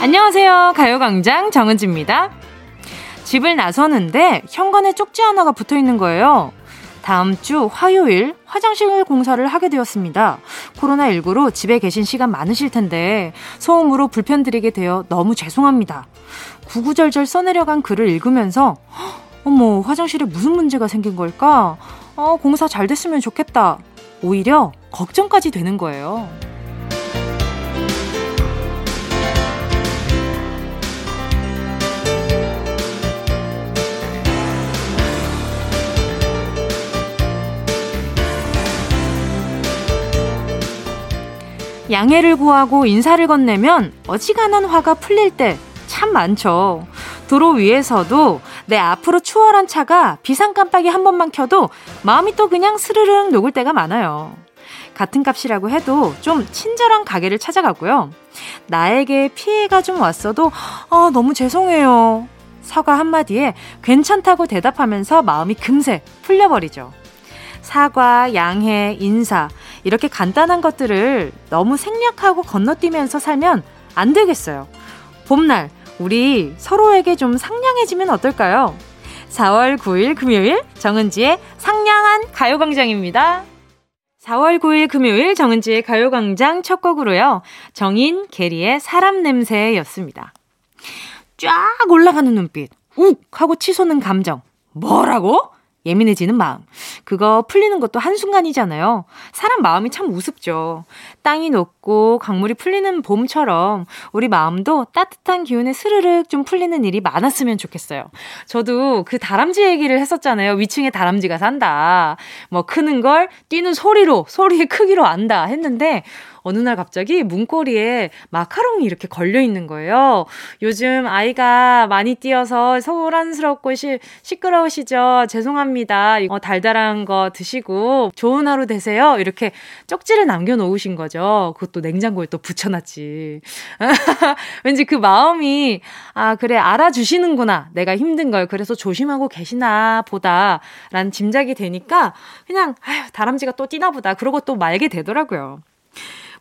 안녕하세요. 가요광장 정은지입니다. 집을 나서는데 현관에 쪽지 하나가 붙어있는 거예요. 다음 주 화요일 화장실 공사를 하게 되었습니다. 코로나19로 집에 계신 시간 많으실 텐데 소음으로 불편드리게 되어 너무 죄송합니다. 구구절절 써내려간 글을 읽으면서 어머, 화장실에 무슨 문제가 생긴 걸까? 공사 잘 됐으면 좋겠다. 오히려 걱정까지 되는 거예요. 양해를 구하고 인사를 건네면 어지간한 화가 풀릴 때 참 많죠. 도로 위에서도 내 앞으로 추월한 차가 비상깜빡이 한 번만 켜도 마음이 또 그냥 스르릉 녹을 때가 많아요. 같은 값이라고 해도 좀 친절한 가게를 찾아가고요. 나에게 피해가 좀 왔어도 너무 죄송해요. 사과 한마디에 괜찮다고 대답하면서 마음이 금세 풀려버리죠. 사과, 양해, 인사 이렇게 간단한 것들을 너무 생략하고 건너뛰면서 살면 안 되겠어요. 봄날 우리 서로에게 좀 상냥해지면 어떨까요? 4월 9일 금요일 정은지의 상냥한 가요광장입니다. 4월 9일 금요일 정은지의 가요광장 첫 곡으로요. 정인, 게리의 사람 냄새였습니다. 쫙 올라가는 눈빛, 욱 하고 치솟는 감정, 뭐라고? 예민해지는 마음. 그거 풀리는 것도 한순간이잖아요. 사람 마음이 참 우습죠. 땅이 녹고 강물이 풀리는 봄처럼 우리 마음도 따뜻한 기운에 스르륵 좀 풀리는 일이 많았으면 좋겠어요. 저도 그 다람쥐 얘기를 했었잖아요. 위층에 다람쥐가 산다. 뭐 크는 걸 뛰는 소리로, 소리의 크기로 안다 했는데 어느 날 갑자기 문고리에 마카롱이 이렇게 걸려있는 거예요. 요즘 아이가 많이 뛰어서 소란스럽고 시끄러우시죠? 죄송합니다. 달달한 거 드시고 좋은 하루 되세요. 이렇게 쪽지를 남겨놓으신 거죠. 그것도 냉장고에 또 붙여놨지. 왠지 그 마음이 아 그래 알아주시는구나. 내가 힘든 걸 그래서 조심하고 계시나 보다 라는 짐작이 되니까 그냥 아휴 다람쥐가 또 뛰나 보다. 그러고 또 말게 되더라고요.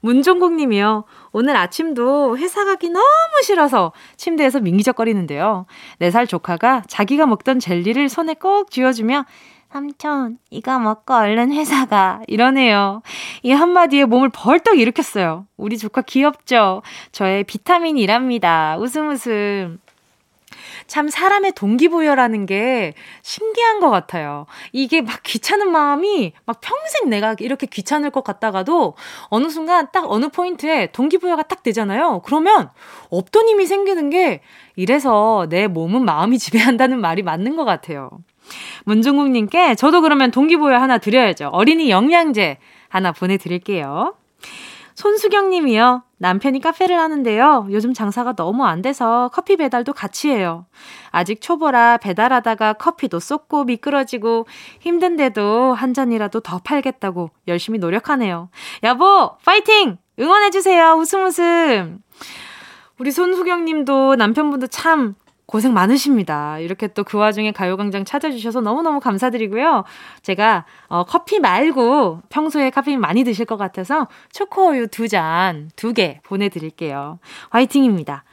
문종국 님이요. 오늘 아침도 회사 가기 너무 싫어서 침대에서 민기적거리는데요. 4살 조카가 자기가 먹던 젤리를 손에 꼭 쥐어주며 삼촌 이거 먹고 얼른 회사 가 이러네요. 이 한마디에 몸을 벌떡 일으켰어요. 우리 조카 귀엽죠? 저의 비타민이랍니다. 웃음 웃음. 참 사람의 동기부여라는 게 신기한 것 같아요. 이게 막 귀찮은 마음이 막 평생 내가 이렇게 귀찮을 것 같다가도 어느 순간 딱 어느 포인트에 동기부여가 딱 되잖아요. 그러면 없던 힘이 생기는 게 이래서 내 몸은 마음이 지배한다는 말이 맞는 것 같아요. 문종국님께 저도 그러면 동기부여 하나 드려야죠. 어린이 영양제 하나 보내드릴게요. 손수경 님이요. 남편이 카페를 하는데요. 요즘 장사가 너무 안 돼서 커피 배달도 같이 해요. 아직 초보라 배달하다가 커피도 쏟고 미끄러지고 힘든데도 한 잔이라도 더 팔겠다고 열심히 노력하네요. 여보, 파이팅! 응원해주세요. 웃음 웃음. 우리 손수경 님도 남편분도 참 고생 많으십니다. 이렇게 또 그 와중에 가요광장 찾아주셔서 너무너무 감사드리고요. 제가 커피 말고 평소에 카페인 많이 드실 것 같아서 초코우유 2개 보내드릴게요. 화이팅입니다.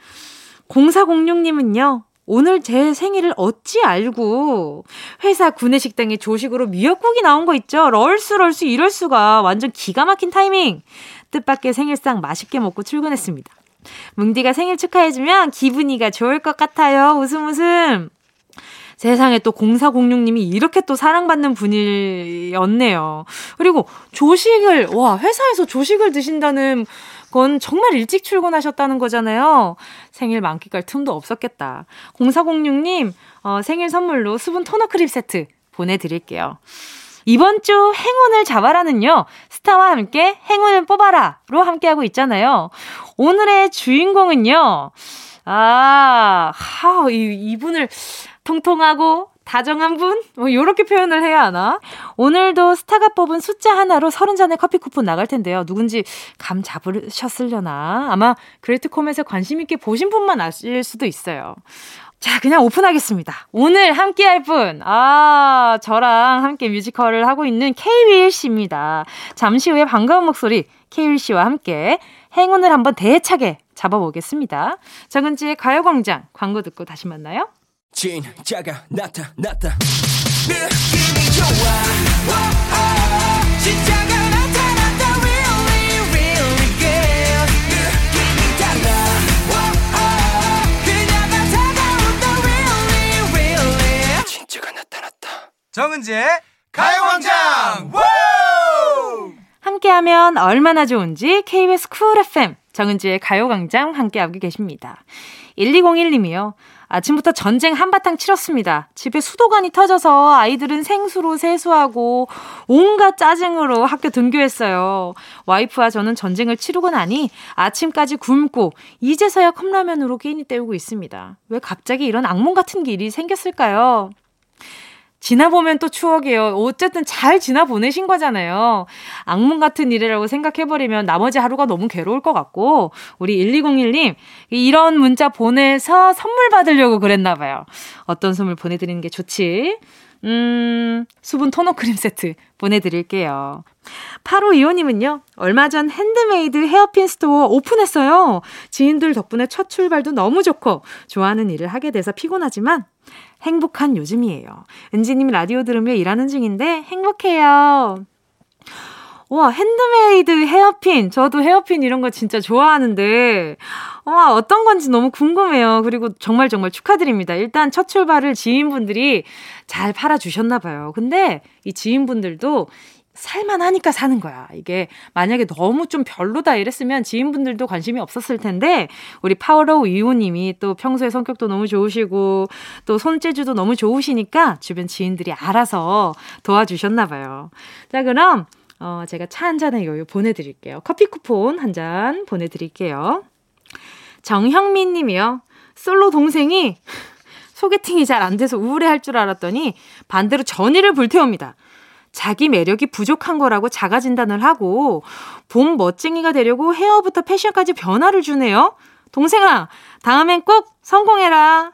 0406님은요. 오늘 제 생일을 어찌 알고 회사 구내식당에 조식으로 미역국이 나온 거 있죠? 럴수 이럴 수가 완전 기가 막힌 타이밍. 뜻밖의 생일상 맛있게 먹고 출근했습니다. 뭉디가 생일 축하해주면 기분이가 좋을 것 같아요. 웃음 웃음. 세상에 또 0406님이 이렇게 또 사랑받는 분이었네요. 그리고 조식을 회사에서 조식을 드신다는 건 정말 일찍 출근하셨다는 거잖아요. 생일 만끽할 틈도 없었겠다. 0406님 생일 선물로 수분 토너 크림 세트 보내드릴게요. 이번 주 행운을 잡아라는요. 스타와 함께 행운을 뽑아라로 함께하고 있잖아요. 오늘의 주인공은요. 이분을 통통하고 다정한 분? 이렇게 표현을 해야 하나? 오늘도 스타가 뽑은 숫자 하나로 30잔의 커피 쿠폰 나갈 텐데요. 누군지 감 잡으셨으려나? 아마 그레이트 코멧에 관심 있게 보신 분만 아실 수도 있어요. 자, 그냥 오픈하겠습니다. 오늘 함께할 분, 저랑 함께 뮤지컬을 하고 있는 K.Will 씨입니다. 잠시 후에 반가운 목소리 K.Will 씨와 함께 행운을 한번 대차게 잡아보겠습니다. 정은지의 가요광장 광고 듣고 다시 만나요. 진짜가 나타났다. 느낌이 좋아. 오오. 진짜가 나타났다. Really really good. 느낌이 달라. 오오. 그녀가 다가온다. Really really. 진짜가 나타났다. 정은지의 가요광장. 함께하면 얼마나 좋은지 KBS 쿨 FM 정은지의 가요광장 함께하고 계십니다. 1201님이요. 아침부터 전쟁 한바탕 치렀습니다. 집에 수도관이 터져서 아이들은 생수로 세수하고 온갖 짜증으로 학교 등교했어요. 와이프와 저는 전쟁을 치르고 나니 아침까지 굶고 이제서야 컵라면으로 끼니 때우고 있습니다. 왜 갑자기 이런 악몽 같은 일이 생겼을까요? 지나보면 또 추억이에요. 어쨌든 잘 지나보내신 거잖아요. 악몽 같은 일이라고 생각해버리면 나머지 하루가 너무 괴로울 것 같고, 우리 1201님 이런 문자 보내서 선물 받으려고 그랬나 봐요. 어떤 선물 보내드리는 게 좋지? 수분 토너 크림 세트 보내드릴게요. 8525님은요. 얼마 전 핸드메이드 헤어핀 스토어 오픈했어요. 지인들 덕분에 첫 출발도 너무 좋고 좋아하는 일을 하게 돼서 피곤하지만 행복한 요즘이에요. 은지님 라디오 들으며 일하는 중인데 행복해요. 와, 핸드메이드 헤어핀. 저도 헤어핀 이런 거 진짜 좋아하는데 와, 어떤 건지 너무 궁금해요. 그리고 정말 정말 축하드립니다. 일단 첫 출발을 지인분들이 잘 팔아주셨나 봐요. 근데 이 지인분들도 살만하니까 사는 거야. 이게 만약에 너무 좀 별로다 이랬으면 지인분들도 관심이 없었을 텐데, 우리 파워로우 이호님이 또 평소에 성격도 너무 좋으시고 또 손재주도 너무 좋으시니까 주변 지인들이 알아서 도와주셨나 봐요. 자, 그럼 제가 차 한 잔의 여유 보내드릴게요. 커피 쿠폰 한 잔 보내드릴게요. 정형민 님이요. 솔로 동생이 소개팅이 잘 안 돼서 우울해할 줄 알았더니 반대로 전의를 불태웁니다. 자기 매력이 부족한 거라고 자가 진단을 하고 봄 멋쟁이가 되려고 헤어부터 패션까지 변화를 주네요. 동생아, 다음엔 꼭 성공해라.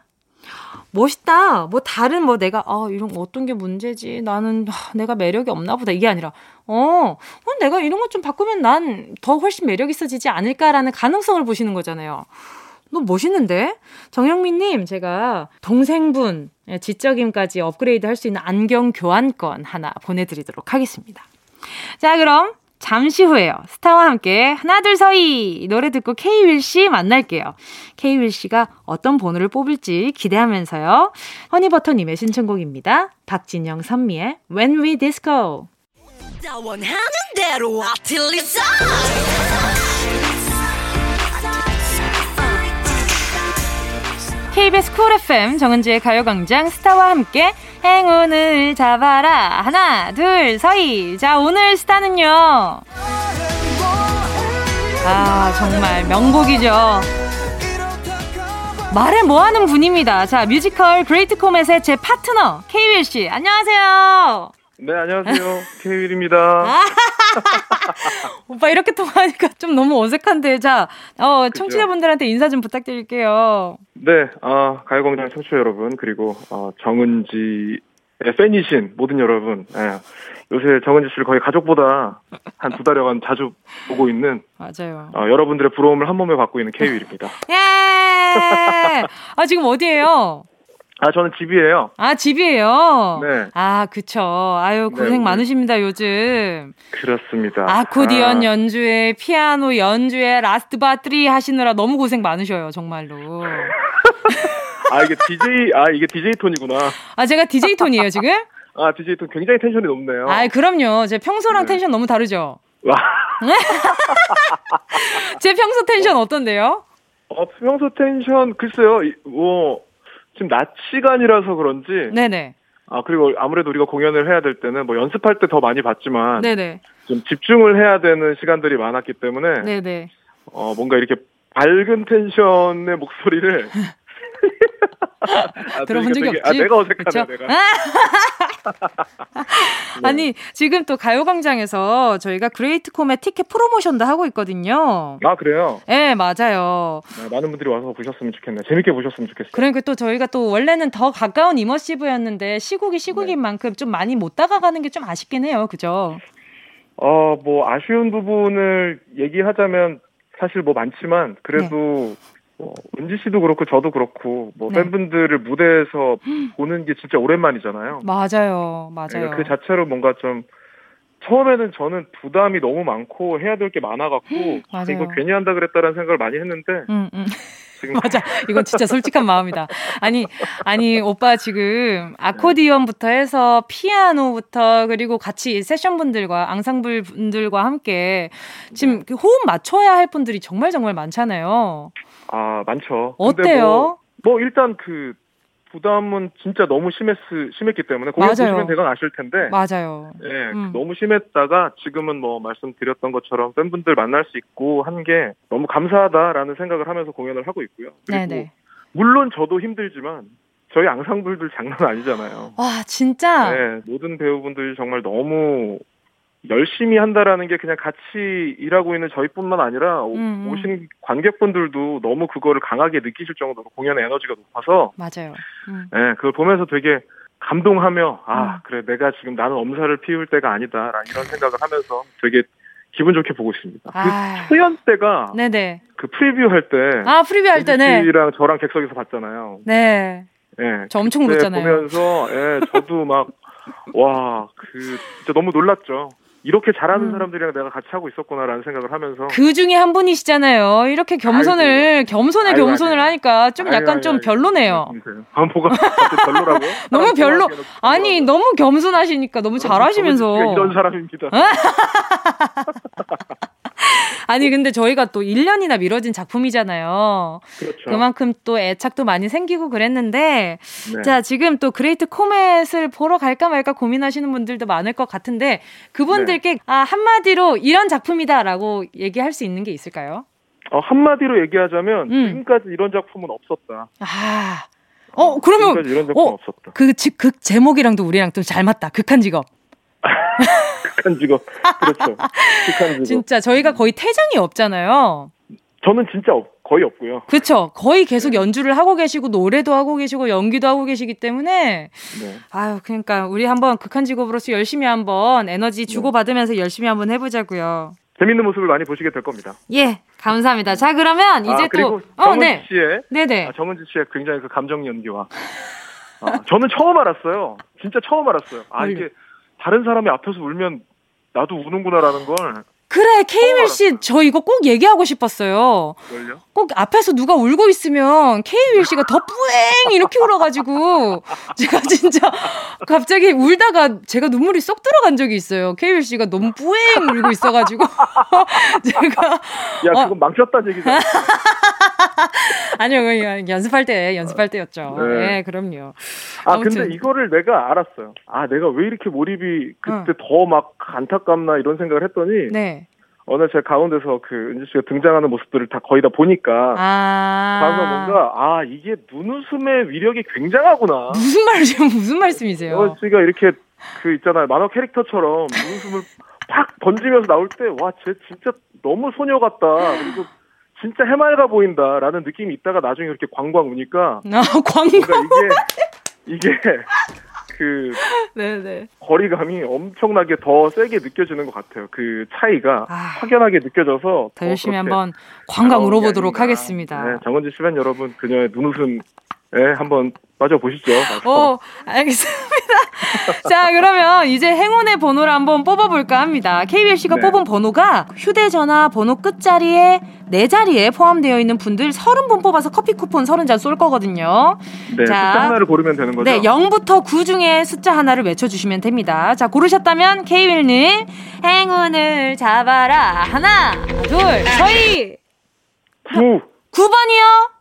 멋있다. 다른 내가 이런 거 어떤 게 문제지? 나는 내가 매력이 없나 보다. 이게 아니라 내가 이런 것 좀 바꾸면 난 더 훨씬 매력 있어지지 않을까라는 가능성을 보시는 거잖아요. 너무 멋있는데? 정영민님, 제가 동생분 지적임까지 업그레이드 할 수 있는 안경 교환권 하나 보내드리도록 하겠습니다. 자, 그럼 잠시 후에요. 스타와 함께 하나 둘 서이 노래 듣고 K.Will 씨 만날게요. K.Will 씨가 어떤 번호를 뽑을지 기대하면서요. 허니버터님의 신청곡입니다. 박진영 선미의 When We Disco. 원하는 대로 아틀리사 KBS 쿨 FM 정은지의 가요광장 스타와 함께 행운을 잡아라 하나 둘 서이. 자, 오늘 스타는요, 아 정말 명곡이죠. 말해 뭐하는 분입니다. 자, 뮤지컬 그레이트 코멧의 제 파트너 K.Will 씨, 안녕하세요. 네, 안녕하세요. K.Will입니다. 오빠 이렇게 통화하니까 좀 너무 어색한데, 자, 청취자분들한테 인사 좀 부탁드릴게요. 네, 가요광장 청취자 여러분, 그리고 정은지 팬이신 모든 여러분, 예, 요새 정은지 씨를 거의 가족보다 한 2달여간 자주 보고 있는, 맞아요, 여러분들의 부러움을 한 몸에 받고 있는 K.Will입니다. 예! 지금 어디예요? 저는 집이에요. 집이에요? 네. 그쵸. 고생, 네, 많으십니다, 요즘. 그렇습니다. 아코디언 연주에, 피아노 연주에, 라스트 바트리 하시느라 너무 고생 많으셔요, 정말로. 이게 DJ 톤이구나. 제가 DJ 톤이에요, 지금? DJ 톤 굉장히 텐션이 높네요. 그럼요. 제 평소랑, 네, 텐션 너무 다르죠? 와. 제 평소 텐션 어떤데요? 평소 텐션, 글쎄요, 지금 낮 시간이라서 그런지. 네네. 그리고 아무래도 우리가 공연을 해야 될 때는 연습할 때 더 많이 봤지만, 네네, 좀 집중을 해야 되는 시간들이 많았기 때문에, 네네, 뭔가 이렇게 밝은 텐션의 목소리를 들어본 적이 없지. 내가 어색하네, 그쵸? 내가. 네. 아니, 지금 또 가요광장에서 저희가 그레이트 코멧 티켓 프로모션도 하고 있거든요. 그래요? 네, 맞아요. 네, 많은 분들이 와서 보셨으면 좋겠네요. 재밌게 보셨으면 좋겠어요. 그러니까 또 저희가 또 원래는 더 가까운 이머시브였는데 시국인, 네, 만큼 좀 많이 못 다가가는 게 좀 아쉽긴 해요. 그죠? 아쉬운 부분을 얘기하자면 사실 뭐 많지만 그래도 뭐 은지 씨도 그렇고 저도 그렇고 뭐 팬분들을 무대에서 보는 게 진짜 오랜만이잖아요. 맞아요, 맞아요. 그러니까 그 자체로 뭔가 좀 처음에는 저는 부담이 너무 많고 해야 될 게 많아갖고 이거 괜히 한다 그랬다라는 생각을 많이 했는데 맞아. 이건 진짜 솔직한 마음이다. 아니 오빠 지금 아코디언부터 해서 피아노부터 그리고 같이 세션 분들과 앙상블 분들과 함께 지금 호흡 맞춰야 할 분들이 정말 정말 많잖아요. 아, 많죠. 어때요? 뭐 일단 그 부담은 진짜 너무 심했기 때문에 공연 보시면 대강 아실 텐데. 맞아요. 예, 너무 심했다가 지금은 뭐 말씀드렸던 것처럼 팬분들 만날 수 있고 한 게 너무 감사하다라는 생각을 하면서 공연을 하고 있고요. 그리고 네네. 물론 저도 힘들지만 저희 앙상블들 장난 아니잖아요. 와, 진짜. 예, 모든 배우분들이 정말 너무 열심히 한다라는 게 그냥 같이 일하고 있는 저희뿐만 아니라 오신 관객분들도 너무 그거를 강하게 느끼실 정도로 공연의 에너지가 높아서 맞아요. 네, 그걸 보면서 되게 감동하며 아 그래 내가 지금 나는 엄살을 피울 때가 아니다 이런 생각을 하면서 되게 기분 좋게 보고 있습니다. 아. 그 초연 때가 네네. 그 프리뷰 할 때네. 이랑 저랑 객석에서 봤잖아요. 네. 네. 저 엄청 울었잖아요. 보면서 예, 저도 막 와, 진짜 너무 놀랐죠. 이렇게 잘하는 사람들이랑 내가 같이 하고 있었구나라는 생각을 하면서 그 중에 한 분이시잖아요. 이렇게 겸손을 하니까 좀 약간 좀 별로네요. 뭐가 별로라고? 너무 별로. 아니 너무 겸손하시니까 너무 잘하시면서 이런 사람입니다. 아니 근데 저희가 또 1년이나 미뤄진 작품이잖아요. 그렇죠. 그만큼 또 애착도 많이 생기고 그랬는데 네. 자 지금 또 그레이트 코멧을 보러 갈까 말까 고민하시는 분들도 많을 것 같은데 그분들께 네. 아 한마디로 이런 작품이다라고 얘기할 수 있는 게 있을까요? 한마디로 얘기하자면 지금까지 이런 작품은 없었다. 아, 그러면 지금까지 이런 작품 없었다. 극 제목이랑도 우리랑 좀 잘 맞다. 극한 직업. 극한 직업. 그렇죠. 극한 직업. 진짜 저희가 거의 퇴장이 없잖아요. 저는 진짜 거의 없고요. 그렇죠. 거의 계속 연주를 하고 계시고 노래도 하고 계시고 연기도 하고 계시기 때문에 네. 아유 그러니까 우리 한번 극한 직업으로서 열심히 한번 에너지 주고 받으면서 열심히 한번 해보자고요. 재밌는 모습을 많이 보시게 될 겁니다. 예, 감사합니다. 자 그러면 이제 또 정은지 씨의 굉장히 그 감정 연기와 저는 처음 알았어요. 진짜 처음 알았어요. 아 이게 다른 사람이 앞에서 울면 나도 우는구나라는 걸. 그래, K.Will 씨, 저 이거 꼭 얘기하고 싶었어요. 뭘요? 꼭 앞에서 누가 울고 있으면 K.Will 씨가 더 뿌앵 이렇게 울어가지고 제가 진짜 갑자기 울다가 제가 눈물이 쏙 들어간 적이 있어요. K.Will 씨가 너무 뿌앵 울고 있어가지고 제가 야, 그건 망쳤다는 얘기잖아. 아니요, 연습할 때였죠. 네, 네 그럼요. 아무튼. 근데 이거를 내가 알았어요. 아, 내가 왜 이렇게 몰입이 그때 더 막 안타깝나 이런 생각을 했더니 네. 어느 제 가운데서 그 은지 씨가 등장하는 모습들을 다 거의 다 보니까 가서 뭔가 이게 눈웃음의 위력이 굉장하구나. 무슨 말씀이세요? 은지 씨가 이렇게 그 있잖아요 만화 캐릭터처럼 눈웃음을 팍 던지면서 나올 때 와 쟤 진짜 너무 소녀 같다. 그리고 진짜 해맑아 보인다라는 느낌이 있다가 나중에 이렇게 광광 우니까 이게 그 네네. 거리감이 엄청나게 더 세게 느껴지는 것 같아요. 그 차이가 확연하게 느껴져서 더 열심히 한번 광광 울어보도록 하겠습니다. 네, 정은지 씨는 여러분 그녀의 눈웃음에 한번 빠져보시죠. 오, 알겠습니다. 자 그러면 이제 행운의 번호를 한번 뽑아볼까 합니다. KBS가 뽑은 번호가 휴대전화 번호 끝자리에 4자리에 포함되어 있는 분들 30분 뽑아서 커피 쿠폰 30잔 쏠 거거든요. 네, 자, 숫자 하나를 고르면 되는 거죠? 네, 0부터 9 중에 숫자 하나를 외쳐주시면 됩니다. 자 고르셨다면 K.Will님 행운을 잡아라. 하나 둘 저희 9번이요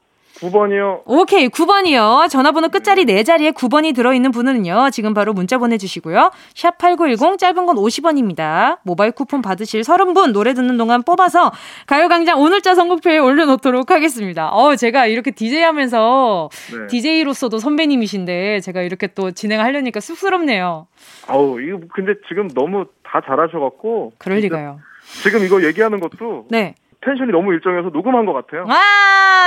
9번이요. 오케이, 9번이요. 전화번호 끝자리 4자리에 9번이 들어있는 분은요. 지금 바로 문자 보내주시고요. 샵8910 짧은 건 50원입니다. 모바일 쿠폰 받으실 30분 노래 듣는 동안 뽑아서 가요광장 오늘자 선곡표에 올려놓도록 하겠습니다. 제가 이렇게 DJ하면서 DJ로서도 선배님이신데 제가 이렇게 또 진행하려니까 쑥스럽네요. 이거 근데 지금 너무 다 잘하셔갖고 그럴리가요. 지금 이거 얘기하는 것도 텐션이 너무 일정해서 녹음한 것 같아요.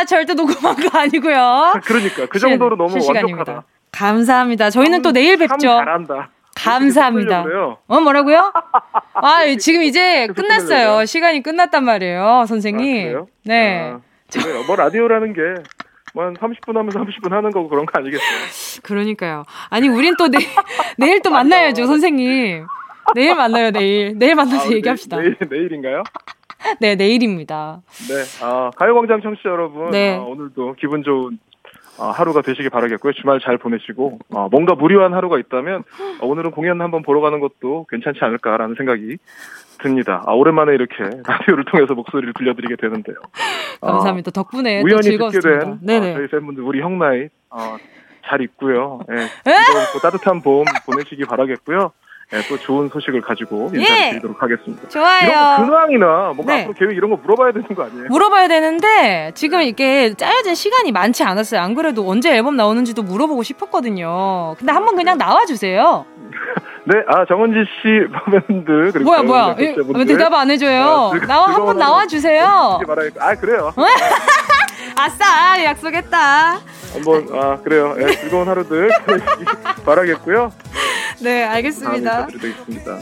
절대 녹음한 거 아니고요. 그러니까 그 정도로 너무 완벽하다. 감사합니다. 저희는 또 내일 뵙죠. 참 잘한다. 감사합니다. 뭐라고요? 아, 지금 이제 끝났어요. 시간이 끝났단 말이에요, 선생님. 아, 네. 아, 뭐 라디오라는 게 뭐 한 30분 하면서 30분 하는 거고 그런 거 아니겠어요? 그러니까요. 아니, 우린 또 내일 또 만나야죠, 선생님. 내일 만나요, 내일. 내일 만나서 얘기합시다. 내일인가요? 네, 내일입니다. 네, 가요광장 청취자 여러분, 네. 오늘도 기분 좋은 하루가 되시길 바라겠고요. 주말 잘 보내시고 뭔가 무료한 하루가 있다면 오늘은 공연 한번 보러 가는 것도 괜찮지 않을까라는 생각이 듭니다. 오랜만에 이렇게 라디오를 통해서 목소리를 들려드리게 되는데요. 감사합니다. 덕분에 우연히 듣게 된 저희 팬분들, 우리 형 나이 잘 있고요. 네, 따뜻한 봄 보내시기 바라겠고요. 네, 또 좋은 소식을 가지고 인사드리도록 하겠습니다. 좋아요. 이런 거 근황이나 뭔가 앞으로 계획 이런 거 물어봐야 되는 거 아니에요? 물어봐야 되는데 지금 이렇게 짜여진 시간이 많지 않았어요. 안 그래도 언제 앨범 나오는지도 물어보고 싶었거든요. 근데 한번 그냥 나와주세요. 네, 정은지 씨 팬분들 그리고 뭐야? 왜 대답 안 해줘요? 한번 나와주세요. 그래요. 아싸, 약속했다. 한번 그래요. 네, 즐거운 하루들 바라겠고요. 네, 알겠습니다.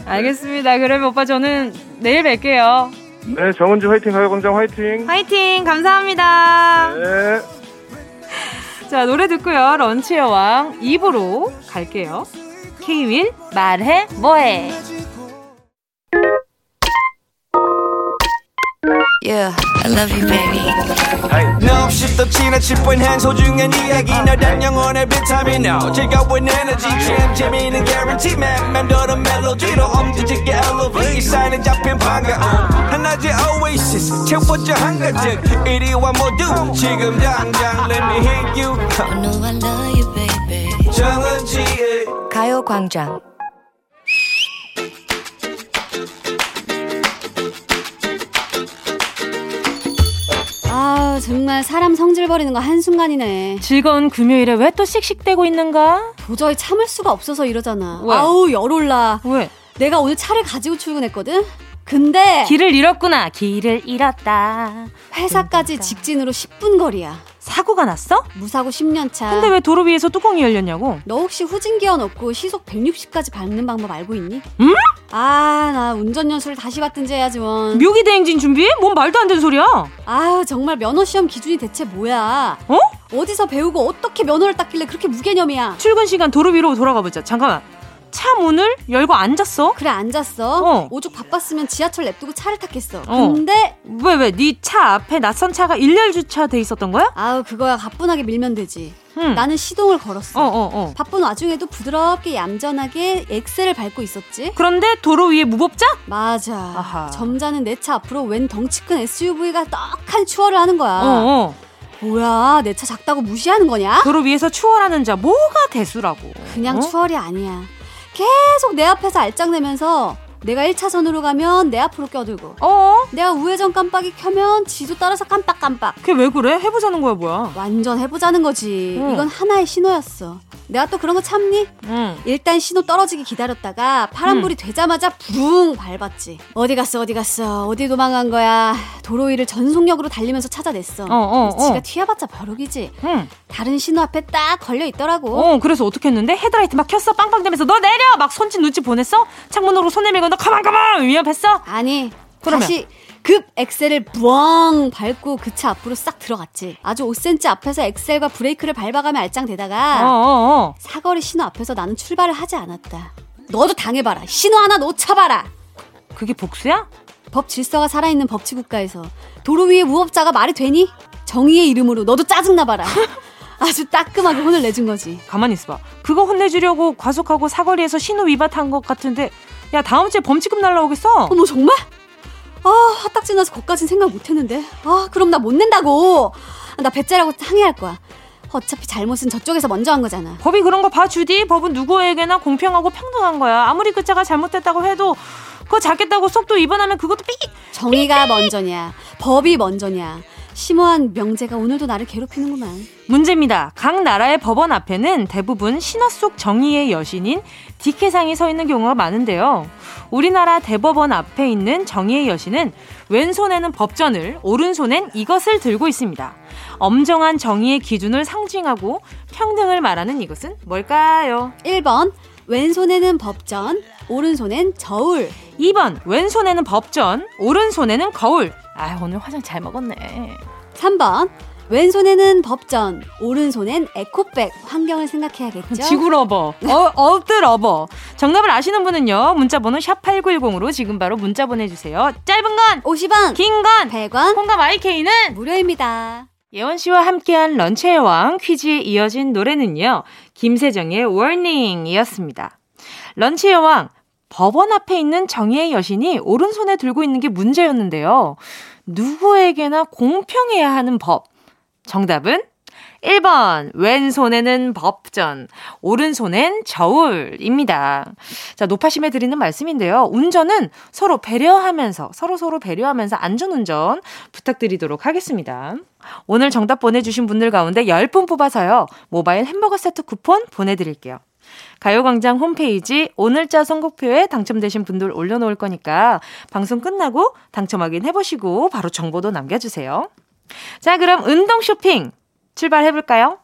알겠습니다. 그러면 오빠 저는 내일 뵐게요. 네, 정은지 화이팅, 가요광장 화이팅. 화이팅, 감사합니다. 네. 자, 노래 듣고요. 런치의 왕 2부로 갈게요. K.Will 말해 뭐해. Yeah, I love you, baby. No, she's the china chip when hands hold you and you eggy. No, that young on every time you know. Check out with energy, champ, Jimmy, and guarantee, man. Man, do the melody, no, did you get elevated? Sign and jump in, panga. And I just oasis, check what your hunger check. It is one more dude, chick him down, down, let me hit you. I know I love you, baby. 정은지, 가요광장. 아, 정말 사람 성질 버리는 거 한순간이네. 즐거운 금요일에 왜 또 씩씩대고 있는가? 도저히 참을 수가 없어서 이러잖아. 왜? 아우, 열올라. 왜? 내가 오늘 차를 가지고 출근했거든? 근데 길을 잃었구나. 길을 잃었다. 회사까지 직진으로 10분 거리야. 사고가 났어? 무사고 10년 차. 근데 왜 도로 위에서 뚜껑이 열렸냐고? 너 혹시 후진기어 넣고 시속 160까지 밟는 방법 알고 있니? 응? 아, 나 운전 연수를 다시 받든지 해야지 원. 묘기 대행진 준비해? 뭔 말도 안 되는 소리야. 아, 정말 면허 시험 기준이 대체 뭐야? 어? 어디서 배우고 어떻게 면허를 땄길래 그렇게 무개념이야? 출근 시간 도로 위로 돌아가 보자. 잠깐만. 차 문을 열고 앉았어? 그래, 앉았어. 오죽 바빴으면 지하철 냅두고 차를 탔겠어. 근데 왜 네 차 앞에 낯선 차가 일렬 주차돼 있었던 거야? 아우, 그거야 가뿐하게 밀면 되지. 나는 시동을 걸었어. 바쁜 와중에도 부드럽게 얌전하게 엑셀을 밟고 있었지. 그런데 도로 위에 무법자? 맞아. 아하. 점잖은 내 차 앞으로 웬 덩치 큰 SUV가 떡하니 추월을 하는 거야. 뭐야, 내 차 작다고 무시하는 거냐? 도로 위에서 추월하는 자 뭐가 대수라고. 그냥 추월이 아니야. 계속 내 앞에서 알짱내면서 내가 1차선으로 가면 내 앞으로 껴들고 내가 우회전 깜빡이 켜면 지도 따라서 깜빡깜빡. 그게 왜 그래? 해보자는 거야 뭐야? 완전 해보자는 거지. 이건 하나의 신호였어. 내가 또 그런 거 참니? 일단 신호 떨어지기 기다렸다가 파란불이 되자마자 붕 밟았지. 어디 갔어 어디 도망간 거야. 도로 위를 전속력으로 달리면서 찾아냈어. 지가 튀어봤자 벼룩이지. 다른 신호 앞에 딱 걸려있더라고. 그래서 어떻게 했는데? 헤드라이트 막 켰어. 빵빵대면서 너 내려 막 손짓 눈치 보냈어? 창문으로 손 내밀고 너 가만 위협했어? 아니, 그러면 다시 급 엑셀을 부엉 밟고 그 차 앞으로 싹 들어갔지. 아주 5cm 앞에서 엑셀과 브레이크를 밟아가며 알짱대다가 사거리 신호 앞에서 나는 출발을 하지 않았다. 너도 당해봐라. 신호 하나 놓쳐봐라. 그게 복수야? 법 질서가 살아있는 법치국가에서 도로 위에 무법자가 말이 되니? 정의의 이름으로 너도 짜증나봐라. 아주 따끔하게 혼을 내준 거지. 가만히 있어봐. 그거 혼내주려고 과속하고 사거리에서 신호 위반한 것 같은데 야, 다음 주에 범칙금 날라오겠어. 어머, 정말? 아, 화딱지 나서 거기까진 생각 못했는데. 아, 그럼 나 못 낸다고. 나 배째라고 항의할 거야. 어차피 잘못은 저쪽에서 먼저 한 거잖아. 법이 그런 거 봐, 주디. 법은 누구에게나 공평하고 평등한 거야. 아무리 그 차가 잘못됐다고 해도 그거 작겠다고 속도 위반하면 그것도 삐! 정의가 먼저냐, 법이 먼저냐. 심오한 명제가 오늘도 나를 괴롭히는구만. 문제입니다. 각 나라의 법원 앞에는 대부분 신화 속 정의의 여신인 디케상이 서 있는 경우가 많은데요. 우리나라 대법원 앞에 있는 정의의 여신은 왼손에는 법전을, 오른손엔 이것을 들고 있습니다. 엄정한 정의의 기준을 상징하고 평등을 말하는 이것은 뭘까요? 1번 왼손에는 법전, 오른손엔 저울. 2번 왼손에는 법전, 오른손에는 거울. 아, 오늘 화장 잘 먹었네. 3번 왼손에는 법전, 오른손엔 에코백. 환경을 생각해야겠죠. 지구러버, 어드러버. 정답을 아시는 분은요, 문자번호 샵8910으로 지금 바로 문자 보내주세요. 짧은 건 50원, 긴 건 100원, 콩감 IK는 무료입니다. 예원씨와 함께한 런치의 왕 퀴즈에 이어진 노래는요, 김세정의 워닝이었습니다. 런치의 왕, 법원 앞에 있는 정의의 여신이 오른손에 들고 있는 게 문제였는데요. 누구에게나 공평해야 하는 법. 정답은 1번 왼손에는 법전, 오른손엔 저울입니다. 자, 노파심에 드리는 말씀인데요. 운전은 서로 배려하면서, 서로서로 배려하면서 안전운전 부탁드리도록 하겠습니다. 오늘 정답 보내주신 분들 가운데 10분 뽑아서요, 모바일 햄버거 세트 쿠폰 보내드릴게요. 가요광장 홈페이지 오늘자 선곡표에 당첨되신 분들 올려놓을 거니까 방송 끝나고 당첨 확인해보시고 바로 정보도 남겨주세요. 자, 그럼 운동 쇼핑 출발해볼까요?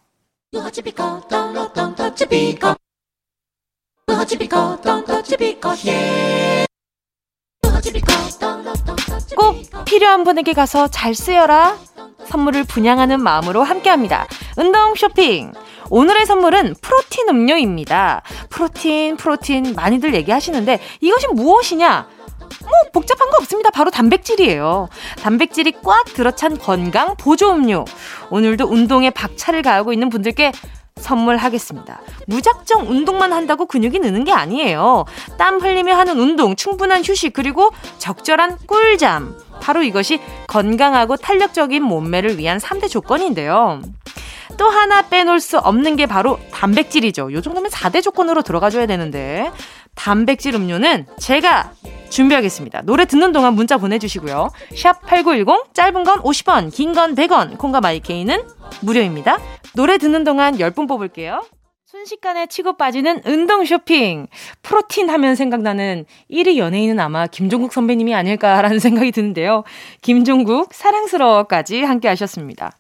꼭 필요한 분에게 가서 잘 쓰여라. 선물을 분양하는 마음으로 함께합니다. 운동 쇼핑. 오늘의 선물은 프로틴 음료입니다. 프로틴 많이들 얘기하시는데 이것이 무엇이냐? 뭐 복잡한 거 없습니다. 바로 단백질이에요. 단백질이 꽉 들어찬 건강 보조 음료. 오늘도 운동에 박차를 가하고 있는 분들께 선물하겠습니다. 무작정 운동만 한다고 근육이 느는 게 아니에요. 땀 흘리며 하는 운동, 충분한 휴식, 그리고 적절한 꿀잠. 바로 이것이 건강하고 탄력적인 몸매를 위한 3대 조건인데요. 또 하나 빼놓을 수 없는 게 바로 단백질이죠. 요 정도면 4대 조건으로 들어가줘야 되는데, 단백질 음료는 제가 준비하겠습니다. 노래 듣는 동안 문자 보내주시고요. 샵 8910, 짧은 건 50원, 긴 건 100원, 콩과 마이케이는 무료입니다. 노래 듣는 동안 10분 뽑을게요. 순식간에 치고 빠지는 운동 쇼핑. 프로틴 하면 생각나는 1위 연예인은 아마 김종국 선배님이 아닐까라는 생각이 드는데요. 김종국 사랑스러워까지 함께 하셨습니다.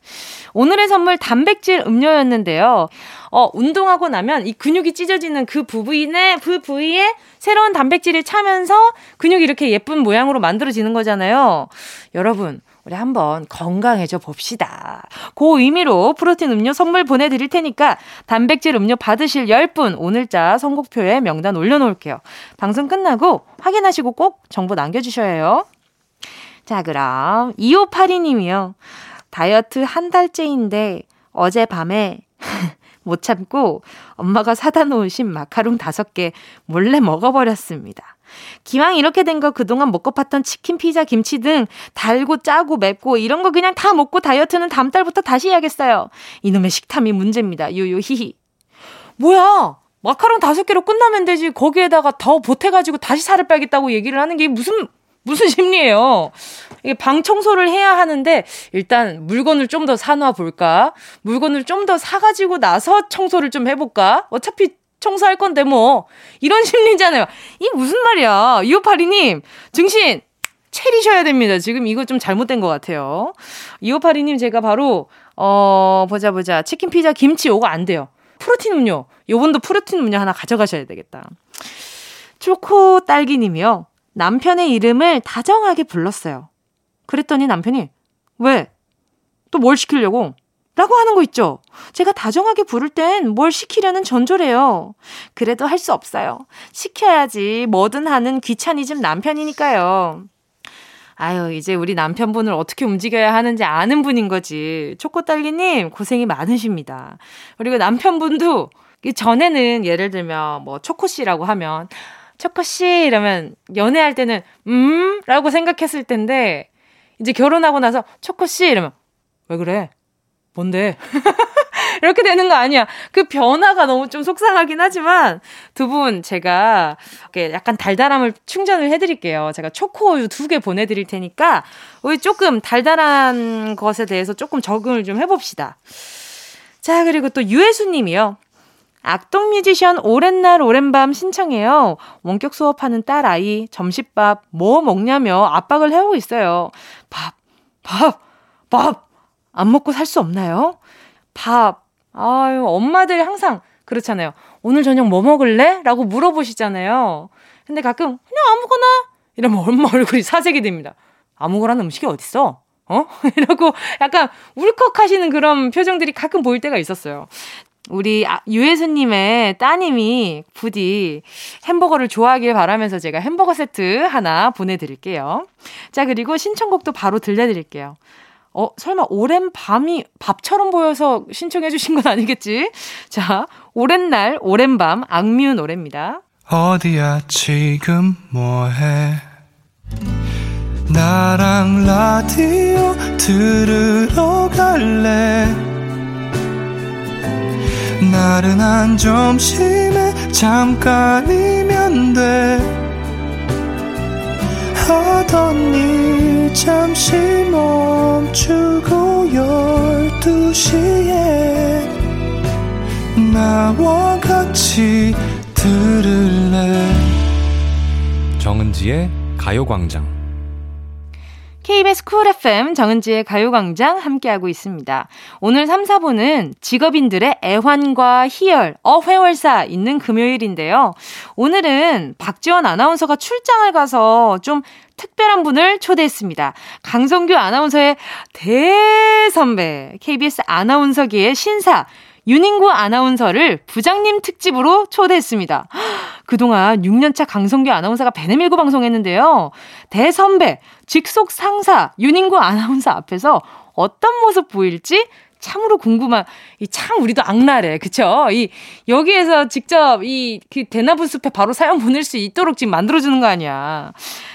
오늘의 선물 단백질 음료였는데요. 운동하고 나면 이 근육이 찢어지는 그 부위에 새로운 단백질이 차면서 근육이 이렇게 예쁜 모양으로 만들어지는 거잖아요. 여러분, 우리 한번 건강해져 봅시다. 그 의미로 프로틴 음료 선물 보내드릴 테니까 단백질 음료 받으실 10분 오늘자 선곡표에 명단 올려놓을게요. 방송 끝나고 확인하시고 꼭 정보 남겨주셔야 해요. 자, 그럼 2582님이요. 다이어트 한 달째인데 어제 밤에 못 참고 엄마가 사다 놓으신 마카롱 5개 몰래 먹어버렸습니다. 기왕 이렇게 된 거 그동안 먹고 팠던 치킨, 피자, 김치 등 달고 짜고 맵고 이런 거 그냥 다 먹고 다이어트는 다음 달부터 다시 해야겠어요. 이놈의 식탐이 문제입니다. 요요히히. 뭐야, 마카롱 5개로 끝나면 되지. 거기에다가 더 보태가지고 다시 살을 빼겠다고 얘기를 하는 게 무슨 심리예요. 이게 방 청소를 해야 하는데 일단 물건을 좀 더 사놔 볼까? 물건을 좀 더 사가지고 나서 청소를 좀 해볼까? 어차피 청소할 건데 뭐 이런 심리잖아요. 이 무슨 말이야. 2582님 증신 체리셔야 됩니다. 지금 이거 좀 잘못된 것 같아요. 2582님 제가 바로 보자 치킨, 피자, 김치 요거 안 돼요. 프로틴 음료 요번도 프로틴 음료 하나 가져가셔야 되겠다. 초코 딸기님이요. 남편의 이름을 다정하게 불렀어요. 그랬더니 남편이 왜? 또 뭘 시키려고? 라고 하는 거 있죠. 제가 다정하게 부를 땐 뭘 시키려는 전조래요. 그래도 할 수 없어요. 시켜야지. 뭐든 하는 귀차니즘 남편이니까요. 아유, 이제 우리 남편분을 어떻게 움직여야 하는지 아는 분인 거지. 초코딸기님 고생이 많으십니다. 그리고 남편분도 전에는 예를 들면 뭐 초코씨라고 하면 초코씨 이러면 연애할 때는 라고 생각했을 텐데 이제 결혼하고 나서 초코씨 이러면 왜 그래? 뭔데? 이렇게 되는 거 아니야. 그 변화가 너무 좀 속상하긴 하지만 두 분 제가 약간 달달함을 충전을 해드릴게요. 제가 초코우유 2개 보내드릴 테니까 우리 조금 달달한 것에 대해서 조금 적응을 좀 해봅시다. 자, 그리고 또 유혜수님이요. 악동뮤지션 오랜 날 오랜 밤 신청해요. 원격 수업하는 딸 아이 점심밥 뭐 먹냐며 압박을 해오고 있어요. 밥 안 먹고 살 수 없나요? 밥. 아유, 엄마들 항상 그렇잖아요. 오늘 저녁 뭐 먹을래? 라고 물어보시잖아요. 근데 가끔 그냥 아무거나 이러면 엄마 얼굴이 사색이 됩니다. 아무거나 음식이 어딨어? 어? 이러고 약간 울컥하시는 그런 표정들이 가끔 보일 때가 있었어요. 우리 유혜수님의 따님이 부디 햄버거를 좋아하길 바라면서 제가 햄버거 세트 하나 보내드릴게요. 자, 그리고 신청곡도 바로 들려드릴게요. 설마 오랜 밤이 밥처럼 보여서 신청해 주신 건 아니겠지? 자, 오랜 날, 오랜 밤, 악뮤 노래입니다. 어디야 지금 뭐해 나랑 라디오 들으러 갈래 나른한 점심에 잠깐이면 돼 하던 일 잠시 멈추고 12시에 나와 같이 들을래 정은지의 가요광장 KBS 쿨FM 정은지의 가요광장 함께하고 있습니다. 오늘 3, 4부는 직업인들의 애환과 희열, 어회월사 있는 금요일인데요. 오늘은 박지원 아나운서가 출장을 가서 좀 특별한 분을 초대했습니다. 강성규 아나운서의 대선배, KBS 아나운서계의 신사, 윤인구 아나운서를 부장님 특집으로 초대했습니다. 그동안 6년차 강성규 아나운서가 배내밀고 방송했는데요. 대선배, 직속 상사 윤인구 아나운서 앞에서 어떤 모습 보일지 참으로 궁금한, 참 우리도 악랄해, 그쵸? 여기에서 직접 그 대나무 숲에 바로 사연 보낼 수 있도록 지금 만들어주는 거 아니야.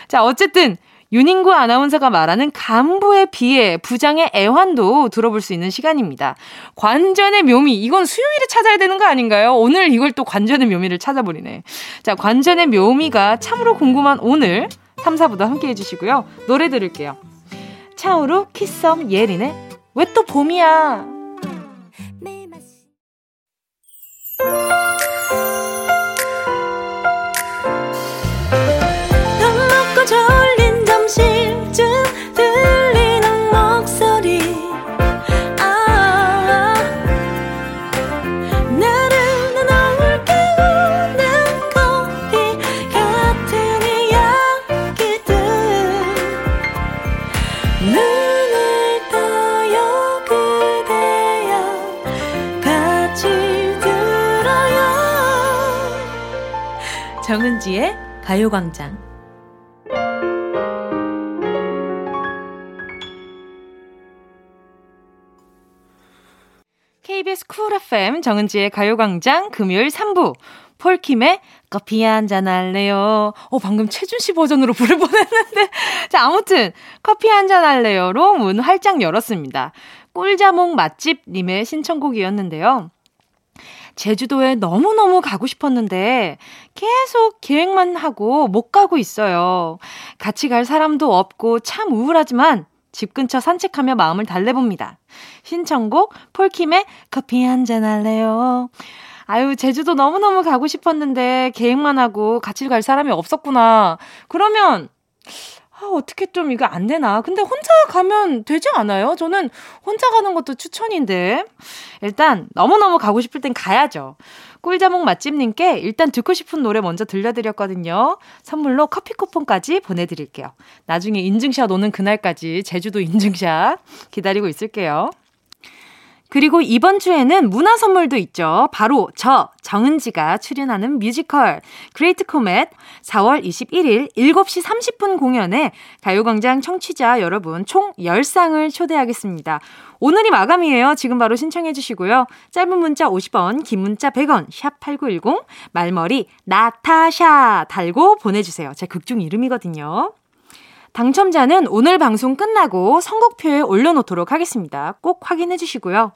자, 어쨌든 윤인구 아나운서가 말하는 간부의 비애, 부장의 애환도 들어볼 수 있는 시간입니다. 관전의 묘미, 이건 수요일에 찾아야 되는 거 아닌가요? 오늘 이걸 또 관전의 묘미를 찾아버리네. 자, 관전의 묘미가 참으로 궁금한 오늘 3, 4부도 함께해 주시고요. 노래 들을게요. 차오루 키썸 예린의 왜 또 봄이야. 정은지의 가요광장. KBS 쿨 FM 정은지의 가요광장 금요일 3부 폴킴의 커피 한잔 할래요. 방금 최준 씨 버전으로 부를 뻔했는데. 자, 아무튼 커피 한잔 할래요로 문 활짝 열었습니다. 꿀자몽 맛집님의 신청곡이었는데요. 제주도에 너무너무 가고 싶었는데 계속 계획만 하고 못 가고 있어요. 같이 갈 사람도 없고 참 우울하지만 집 근처 산책하며 마음을 달래봅니다. 신청곡 폴킴의 커피 한잔 할래요. 아유, 제주도 너무너무 가고 싶었는데 계획만 하고 같이 갈 사람이 없었구나. 그러면 어떻게 좀 이거 안 되나? 근데 혼자 가면 되지 않아요? 저는 혼자 가는 것도 추천인데 일단 너무너무 가고 싶을 땐 가야죠. 꿀자몽 맛집님께 일단 듣고 싶은 노래 먼저 들려드렸거든요. 선물로 커피 쿠폰까지 보내드릴게요. 나중에 인증샷 오는 그날까지 제주도 인증샷 기다리고 있을게요. 그리고 이번 주에는 문화 선물도 있죠. 바로 저 정은지가 출연하는 뮤지컬 그레이트 코멧 4월 21일 7시 30분 공연에 가요광장 청취자 여러분 총 10상을 초대하겠습니다. 오늘이 마감이에요. 지금 바로 신청해 주시고요. 짧은 문자 50원, 긴 문자 100원, 샵 8910 말머리 나타샤 달고 보내주세요. 제 극중 이름이거든요. 당첨자는 오늘 방송 끝나고 선곡표에 올려놓도록 하겠습니다. 꼭 확인해 주시고요.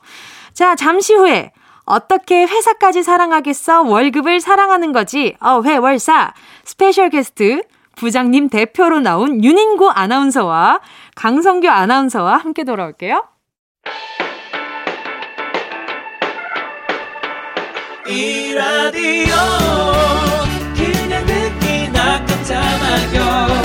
자, 잠시 후에 어떻게 회사까지 사랑하겠어? 월급을 사랑하는 거지. 회월사 스페셜 게스트 부장님 대표로 나온 윤인구 아나운서와 강성규 아나운서와 함께 돌아올게요. 이 라디오 그냥 듣기나 깜짝마요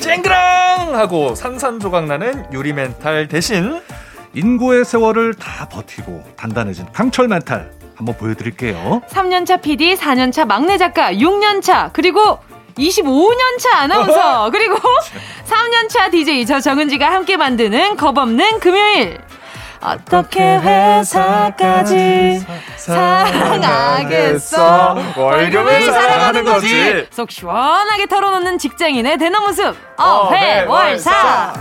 쨍그랑 하고 산산조각나는 유리멘탈 대신 인구의 세월을 다 버티고 단단해진 강철 멘탈 한번 보여드릴게요. 3년차 PD, 4년차 막내 작가, 6년차 그리고 25년차 아나운서 그리고 3년차 DJ 저 정은지가 함께 만드는 겁없는 금요일. 어떻게 회사까지 사랑하겠어. 월급을 사랑하는 거지. 속 시원하게 털어놓는 직장인의 대나무숲 어회월사.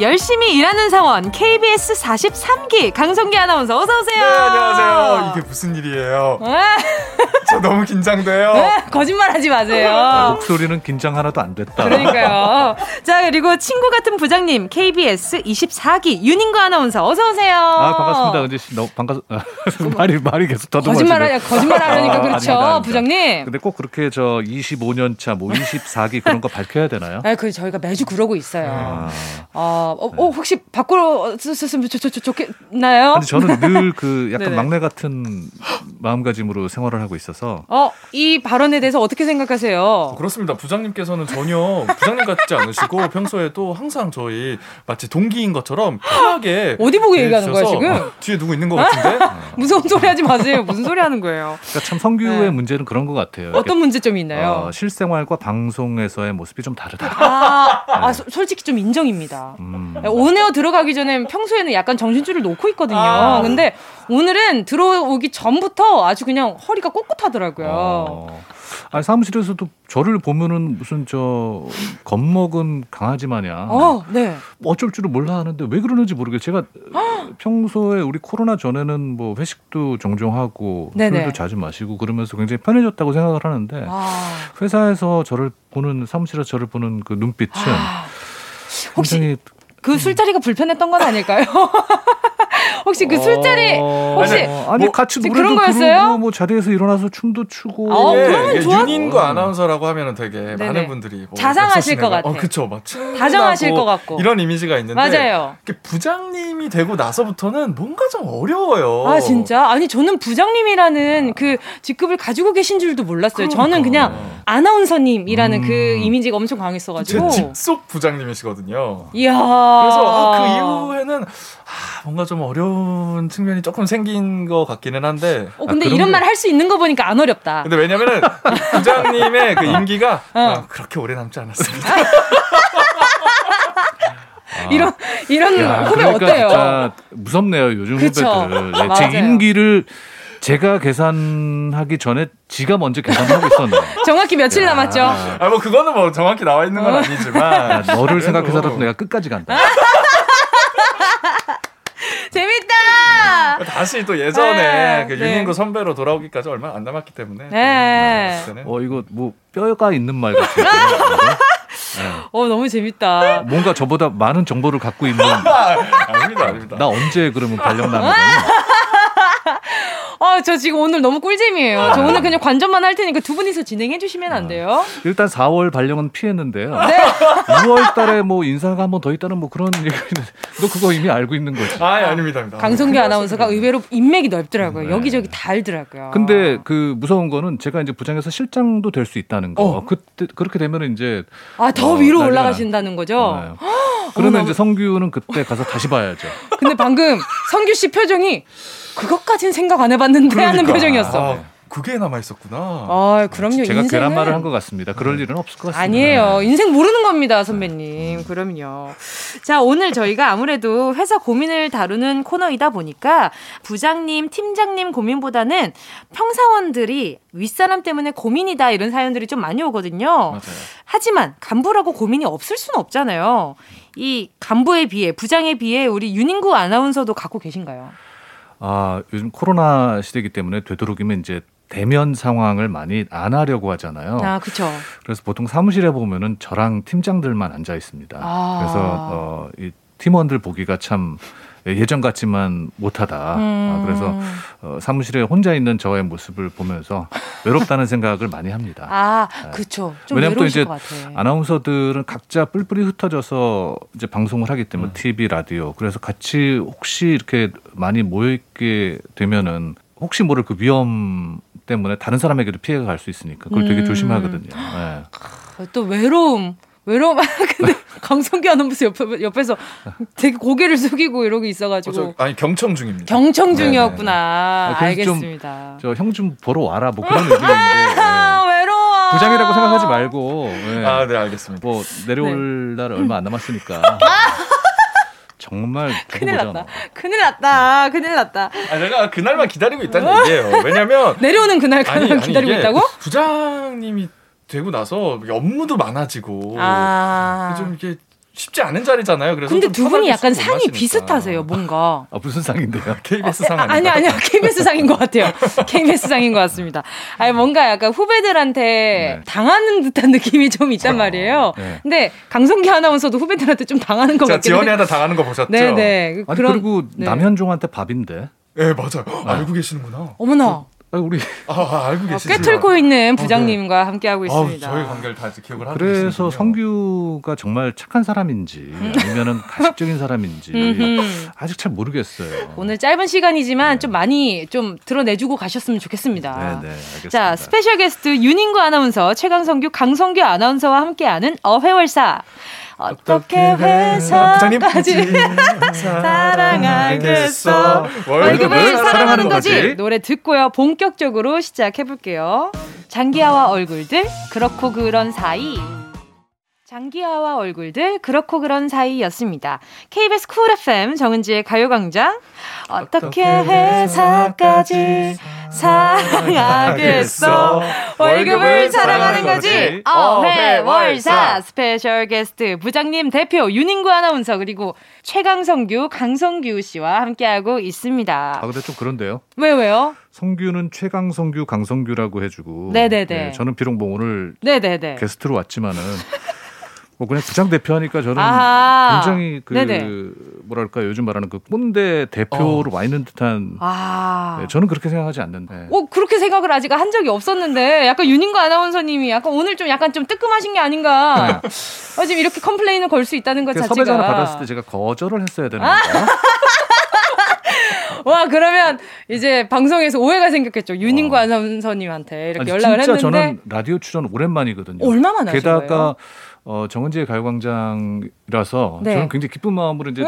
열심히 일하는 사원 KBS 43기 강성규 아나운서 어서 오세요. 네, 안녕하세요. 이게 무슨 일이에요? 저 너무 긴장돼요. 거짓말하지 마세요. 목소리는 긴장 하나도 안 됐다. 그러니까요. 자, 그리고 친구 같은 부장님 KBS 24기 윤인구 아나운서 어서 오세요. 아, 반갑습니다. 은지 씨, 너무 반가워. 말이 계속 더듬어지네. 거짓말하려니까 그렇죠, 아닙니다. 부장님. 근데 꼭 그렇게 저 25년 차, 뭐 24기 그런 거 밝혀야 되나요? 아, 그 저희가 매주 그러고 있어요. 혹시 밖으로 쓰셨으면 좋겠나요? 아니, 저는 늘 그 약간 막내 같은 마음가짐으로 생활을 하고 있어서. 이 발언에 대해서 어떻게 생각하세요? 그렇습니다. 부장님께서는 전혀 부장님 같지 않으시고 평소에도 항상 저희 마치 동기인 것처럼 편하게. 어디 보고 얘기하는 거야 지금? 뒤에 누구 있는 것 같은데? 무서운 소리 하지 마세요. 무슨 소리 하는 거예요? 그러니까 참 성규의 문제는 그런 것 같아요. 어떤 문제점이 있나요? 실생활과 방송에서의 모습이 좀 다르다. 솔직히 좀 인정입니다. 오늘 들어가기 전에 평소에는 약간 정신줄을 놓고 있거든요. 근데 오늘은 들어오기 전부터 아주 그냥 허리가 꼿꼿하더라고요. 아니, 사무실에서도 저를 보면은 무슨 저 겁먹은 강아지 마냥 어쩔 줄을 몰라 하는데 왜 그러는지 모르겠어요. 제가 평소에 우리 코로나 전에는 뭐 회식도 종종 하고 술도 자주 마시고 그러면서 굉장히 편해졌다고 생각을 하는데 회사에서 저를 보는, 사무실에서 저를 보는 그 눈빛은 혹시 그 술자리가 불편했던 건 아닐까요? 혹시 그 술자리 아니 같이 노래도 그런 거였어요? 부르고 뭐 자리에서 일어나서 춤도 추고. 윤인구 아나운서라고 하면은 되게 많은 분들이 뭐 자상하실 것 같아. 그렇죠, 막 다정하실 것 같고 이런 이미지가 있는데 맞아요. 부장님이 되고 나서부터는 뭔가 좀 어려워요. 아 진짜? 아니 저는 부장님이라는 그 직급을 가지고 계신 줄도 몰랐어요. 그러니까. 저는 그냥 아나운서님이라는 그 이미지가 엄청 강했어가지고. 제 직속 부장님이시거든요. 이야. 그래서 그 이후에는 뭔가 좀 어려운 측면이 조금 생긴 것 같기는 한데. 근데 이런 말 할 수 있는 거 보니까 안 어렵다. 근데 왜냐면은 부장님의 그 임기가 그렇게 오래 남지 않았습니다. 이런 야, 후배 그러니까 어때요? 진짜 무섭네요 요즘 후배들. 제 임기를 제가 계산하기 전에 지가 먼저 계산하고 있었네요. 정확히 며칠 남았죠? 뭐 그거는 뭐 정확히 나와 있는 건 아니지만 너를 생각해서라도 내가 끝까지 간다. 재밌다. 다시 또 예전에 그 윤인구 선배로 돌아오기까지 얼마 안 남았기 때문에. 이거 뭐 뼈가 있는 말 같아요. 너무 재밌다. 뭔가 저보다 많은 정보를 갖고 있는. 아닙니다. 나 언제 그러면 발령 나는 거예요? 저 지금 오늘 너무 꿀잼이에요. 저 오늘 그냥 관전만 할 테니까 두 분이서 진행해 주시면 안 돼요? 일단 4월 발령은 피했는데요. 6월 달에 뭐 인사가 한 번 더 있다는 뭐 그런 얘기. 너 그거 이미 알고 있는 거지? 아닙니다. 강성규 아나운서가 의외로 인맥이 넓더라고요. 여기저기 다 알더라고요. 근데 그 무서운 거는 제가 이제 부장에서 실장도 될 수 있다는 거. 그때 그렇게 되면 이제 더 위로 올라가신다는 거죠? 그러면 이제 성규는 그때 가서 다시 봐야죠. 근데 방금 성규 씨 표정이 그것까진 생각 안 해봤는데 하는 표정이었어. 그게 남아있었구나. 그럼요. 제가 계란말을 한 것 같습니다. 그럴 일은 없을 것 같습니다. 아니에요. 인생 모르는 겁니다, 선배님. 그럼요. 자, 오늘 저희가 아무래도 회사 고민을 다루는 코너이다 보니까 부장님, 팀장님 고민보다는 평사원들이 윗사람 때문에 고민이다 이런 사연들이 좀 많이 오거든요. 맞아요. 하지만 간부라고 고민이 없을 수는 없잖아요. 이 간부에 비해, 부장에 비해 우리 윤인구 아나운서도 갖고 계신가요? 요즘 코로나 시대이기 때문에 되도록이면 이제 대면 상황을 많이 안 하려고 하잖아요. 그렇죠. 그래서 보통 사무실에 보면은 저랑 팀장들만 앉아 있습니다. 그래서 이 팀원들 보기가 참 예전 같지만 못하다. 그래서 사무실에 혼자 있는 저의 모습을 보면서 외롭다는 생각을 많이 합니다. 아, 그렇죠. 좀 왜냐하면 또 이제 아나운서들은 각자 뿔뿔이 흩어져서 이제 방송을 하기 때문에 TV, 라디오. 그래서 같이 혹시 이렇게 많이 모여 있게 되면은 혹시 모를 그 위험 때문에 다른 사람에게도 피해가 갈 수 있으니까 그걸 되게 조심하거든요. 네. 또 외로움. 근데 강성규 아나운서 옆에서 되게 고개를 숙이고 이러고 있어가지고. 아니 경청 중입니다. 경청 중이었구나. 알겠습니다. 저 형 좀 보러 와라 뭐 그런 얘기인데. 네. 외로워. 부장이라고 생각하지 말고. 네. 아, 네 알겠습니다. 뭐 내려올 날 얼마 안 남았으니까. 정말 큰일 났다. 아, 내가 그날만 기다리고 있다는 얘기예요. 왜냐면 내려오는 그날만 기다리고 있다고? 부장님이 되고 나서 업무도 많아지고 좀 이렇게 쉽지 않은 자리잖아요. 그래서 근데 두 분이 약간 상이 하시니까. 비슷하세요. 뭔가. 아, 무슨 상인데요? KBS 상 아니에요? 아니요. KBS 상인 것 같아요. KBS 상인 것 같습니다. 아니 뭔가 약간 후배들한테 네. 당하는 듯한 느낌이 좀 있단 말이에요. 네. 근데 강성규 아나운서도 후배들한테 좀 당하는 것 같긴 해요. 지원이 하다 당하는 거 보셨죠? 네네. 아니, 그리고 네. 남현종한테 밥인데. 네 맞아요. 아. 알고 계시는구나. 어머나. 우리 알고 계시죠? 꿰뚫고 있는 부장님과 함께하고 있습니다. 저희 관계를 다 기억을 하고 있습니다. 그래서 계시군요. 성규가 정말 착한 사람인지 아니면 가식적인 사람인지 아직 잘 모르겠어요. 오늘 짧은 시간이지만 네. 좀 많이 좀 드러내주고 가셨으면 좋겠습니다. 네, 알겠습니다. 자, 스페셜 게스트 윤인구 아나운서, 최강성규, 강성규 아나운서와 함께하는 어회월사. 어떻게 회사까지 사랑하겠어. 월급을 사랑하는 거지. 노래 듣고요. 본격적으로 시작해볼게요. 장기하와 얼굴들 그렇고 그런 사이. 장기하와 얼굴들 그렇고 그런 사이였습니다. KBS 쿨 FM 정은지의 가요광장. 어떻게 회사까지 사랑하겠어. 월급을 사랑하는 거지. 어회월사. 스페셜 게스트 부장님 대표 윤인구 아나운서 그리고 최강성규 강성규 씨와 함께하고 있습니다. 아 근데 좀 그런데요. 왜요? 성규는 최강성규 강성규라고 해주고 네네네. 네, 저는 비록 뭐 오늘 네네네. 게스트로 왔지만은 뭐 그냥 부장 대표하니까 저는 굉장히 그 네네. 뭐랄까 요즘 말하는 그 꼰대 대표로 와 있는 듯한 네, 저는 그렇게 생각하지 않는데. 그렇게 생각을 아직 한 적이 없었는데 약간 윤인구 아나운서님이 약간 오늘 좀 약간 좀 뜨끔하신 게 아닌가. 지금 이렇게 컴플레인을 걸 수 있다는 것 자체가. 섭외전화 받았을 때 제가 거절을 했어야 되는 거예요. 와 그러면 이제 방송에서 오해가 생겼겠죠. 윤인구 아나운서님한테 이렇게 연락을 했는데. 진짜 저는 라디오 출연 오랜만이거든요. 얼마만 하신 거예요? 게다가 정은지의 가요광장이라서 네. 저는 굉장히 기쁜 마음으로 이제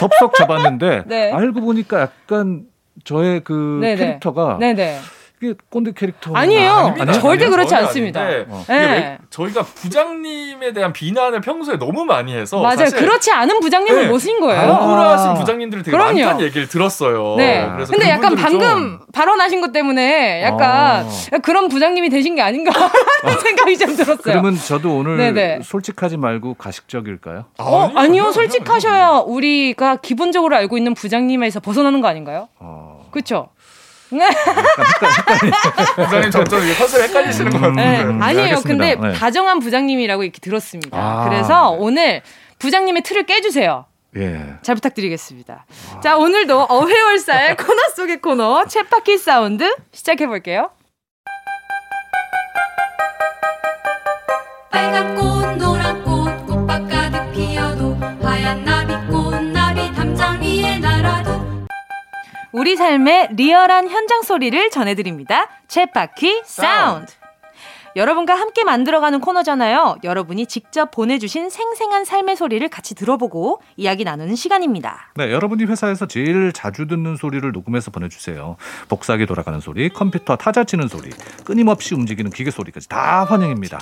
덥석 잡았는데 네. 알고 보니까 약간 저의 그 네네. 캐릭터가 네네. 이게 꼰대 캐릭터 아니에요. 절대 그렇지 않습니다. 네. 저희가 부장님에 대한 비난을 평소에 너무 많이 해서 맞아요. 그렇지 않은 부장님을 모신 거예요. 억울하신 부장님들이 되게 많다는 얘기를 들었어요. 네. 그래서 근데 약간 방금 발언하신 것 때문에 약간 그런 부장님이 되신 게 아닌가 하는 생각이 좀 들었어요. 그러면 저도 오늘 네네. 솔직하지 말고 가식적일까요? 아니요. 솔직하셔야 우리가 기본적으로 알고 있는 부장님에서 벗어나는 거 아닌가요? 그렇죠? 부장님 점점 컨셉 헷갈리시는 것 같은데. 아니에요. 근데 다정한 부장님이라고 이렇게 들었습니다. 그래서 오늘 부장님의 틀을 깨주세요. 잘 부탁드리겠습니다. 자, 오늘도 어회월사의 코너 속의 코너 챗바퀴 사운드 시작해볼게요. 빨간 꽃 노란 꽃 꽃밭 가득 피어도 하얀 나비꽃 나비 담장 위에 날아도 우리 삶의 리얼한 현장 소리를 전해드립니다. 챗바퀴 사운드. 여러분과 함께 만들어가는 코너잖아요. 여러분이 직접 보내주신 생생한 삶의 소리를 같이 들어보고 이야기 나누는 시간입니다. 네, 여러분이 회사에서 제일 자주 듣는 소리를 녹음해서 보내주세요. 복사기 돌아가는 소리, 컴퓨터 타자 치는 소리, 끊임없이 움직이는 기계 소리까지 다 환영입니다.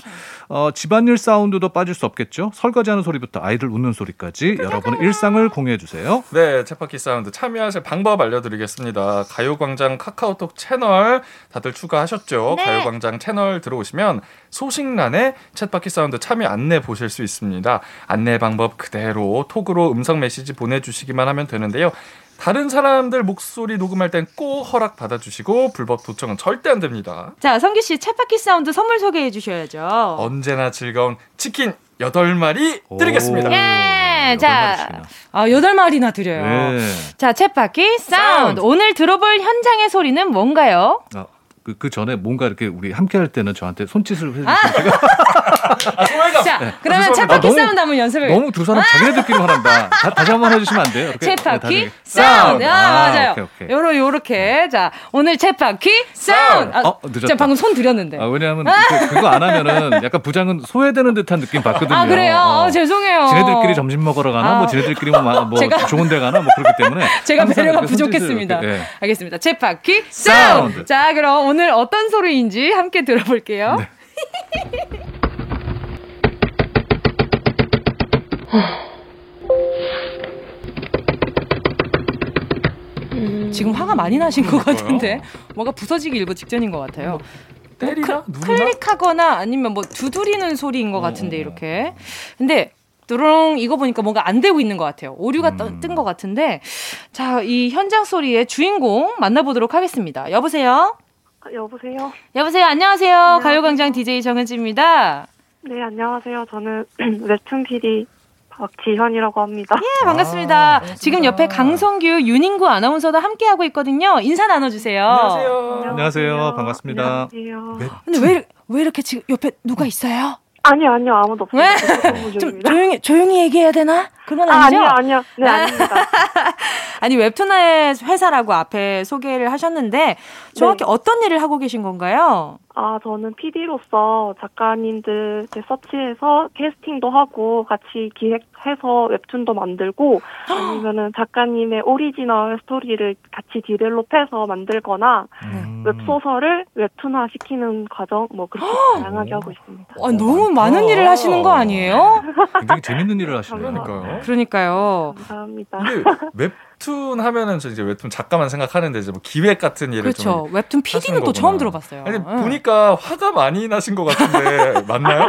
집안일 사운드도 빠질 수 없겠죠. 설거지하는 소리부터 아이들 웃는 소리까지 여러분의 일상을 공유해주세요. 네, 챗바퀴 사운드 참여하실 방법 알려드리겠습니다. 가요광장 카카오톡 채널 다들 추가하셨죠? 네. 가요광장 채널 들어오시면 소식란에 챗바퀴 사운드 참여 안내 보실 수 있습니다. 안내 방법 그대로 톡으로 음성 메시지 보내주시기만 하면 되는데요. 다른 사람들 목소리 녹음할 땐 꼭 허락 받아주시고 불법 도청은 절대 안 됩니다. 자, 성규 씨 챗바퀴 사운드 선물 소개해 주셔야죠. 언제나 즐거운 치킨 8마리 드리겠습니다. 예! 자, 8마리나 드려요. 네. 자, 챗바퀴 사운드. 오늘 들어볼 현장의 소리는 뭔가요? 그 전에 뭔가 이렇게 우리 함께 할 때는 저한테 손짓을 해주시고. 자, 네. 그러면 챗바퀴 사운드 한번 연습을. 너무 두 사람 자기네들끼리 하란다. 다시 한번 해주시면 안 돼요? 챗바퀴 사운드. 맞아요. 요렇게. 자, 오늘 챗바퀴 사운드. 늦었다. 제가 방금 손 드렸는데. 왜냐하면 그거 안 하면은 약간 부장은 소외되는 듯한 느낌 받거든요. 아, 그래요? 죄송해요. 지네들끼리 점심 먹으러 가나, 뭐 지네들끼리 뭐 좋은 데 가나, 뭐 그렇기 때문에. 제가 배려가 부족했습니다. 네. 알겠습니다. 챗바퀴 사운드. 자, 그럼 오늘 어떤 소리인지 함께 들어볼게요. 네. 지금 화가 많이 나신 것 같은데 뭐가 부서지기 일보 직전인 것 같아요. 때리나? 클릭하거나 아니면 뭐 두드리는 소리인 것 같은데 이렇게. 근데 드롱 이거 보니까 뭔가 안 되고 있는 것 같아요. 오류가 뜬 것 같은데. 자, 이 현장 소리의 주인공 만나보도록 하겠습니다. 여보세요? 여보세요. 안녕하세요. 안녕하세요. 가요광장 DJ 정은지입니다. 네, 안녕하세요. 저는 웹툰 PD 박지현이라고 합니다. 예, 반갑습니다. 반갑습니다. 지금 옆에 강성규, 윤인구 아나운서도 함께하고 있거든요. 인사 나눠주세요. 안녕하세요. 반갑습니다. 안녕하세요. 근데 왜 이렇게 지금 옆에 누가 있어요? 아니요. 아무도 없어요. 좀 조용히 얘기해야 되나? 그건 아니죠? 아니요. 네, 아닙니다. 아니, 웹툰의 회사라고 앞에 소개를 하셨는데 정확히 어떤 일을 하고 계신 건가요? 저는 PD로서 작가님들 서치해서 캐스팅도 하고 같이 기획해서 웹툰도 만들고 아니면은 작가님의 오리지널 스토리를 같이 디벨롭해서 만들거나 웹소설을 웹툰화 시키는 과정 뭐 그렇게 다양하게 하고 있습니다. 너무 많은 일을 하시는 거 아니에요? 굉장히 재밌는 일을 하시니까요. 그러니까요. 감사합니다. 근데 웹툰 하면은 저 이제 웹툰 작가만 생각하는데 이제 뭐 기획 같은 일을 그렇죠. 좀 웹툰 PD는 또 처음 들어봤어요. 아니, 보니까 화가 많이 나신 것 같은데 맞나요?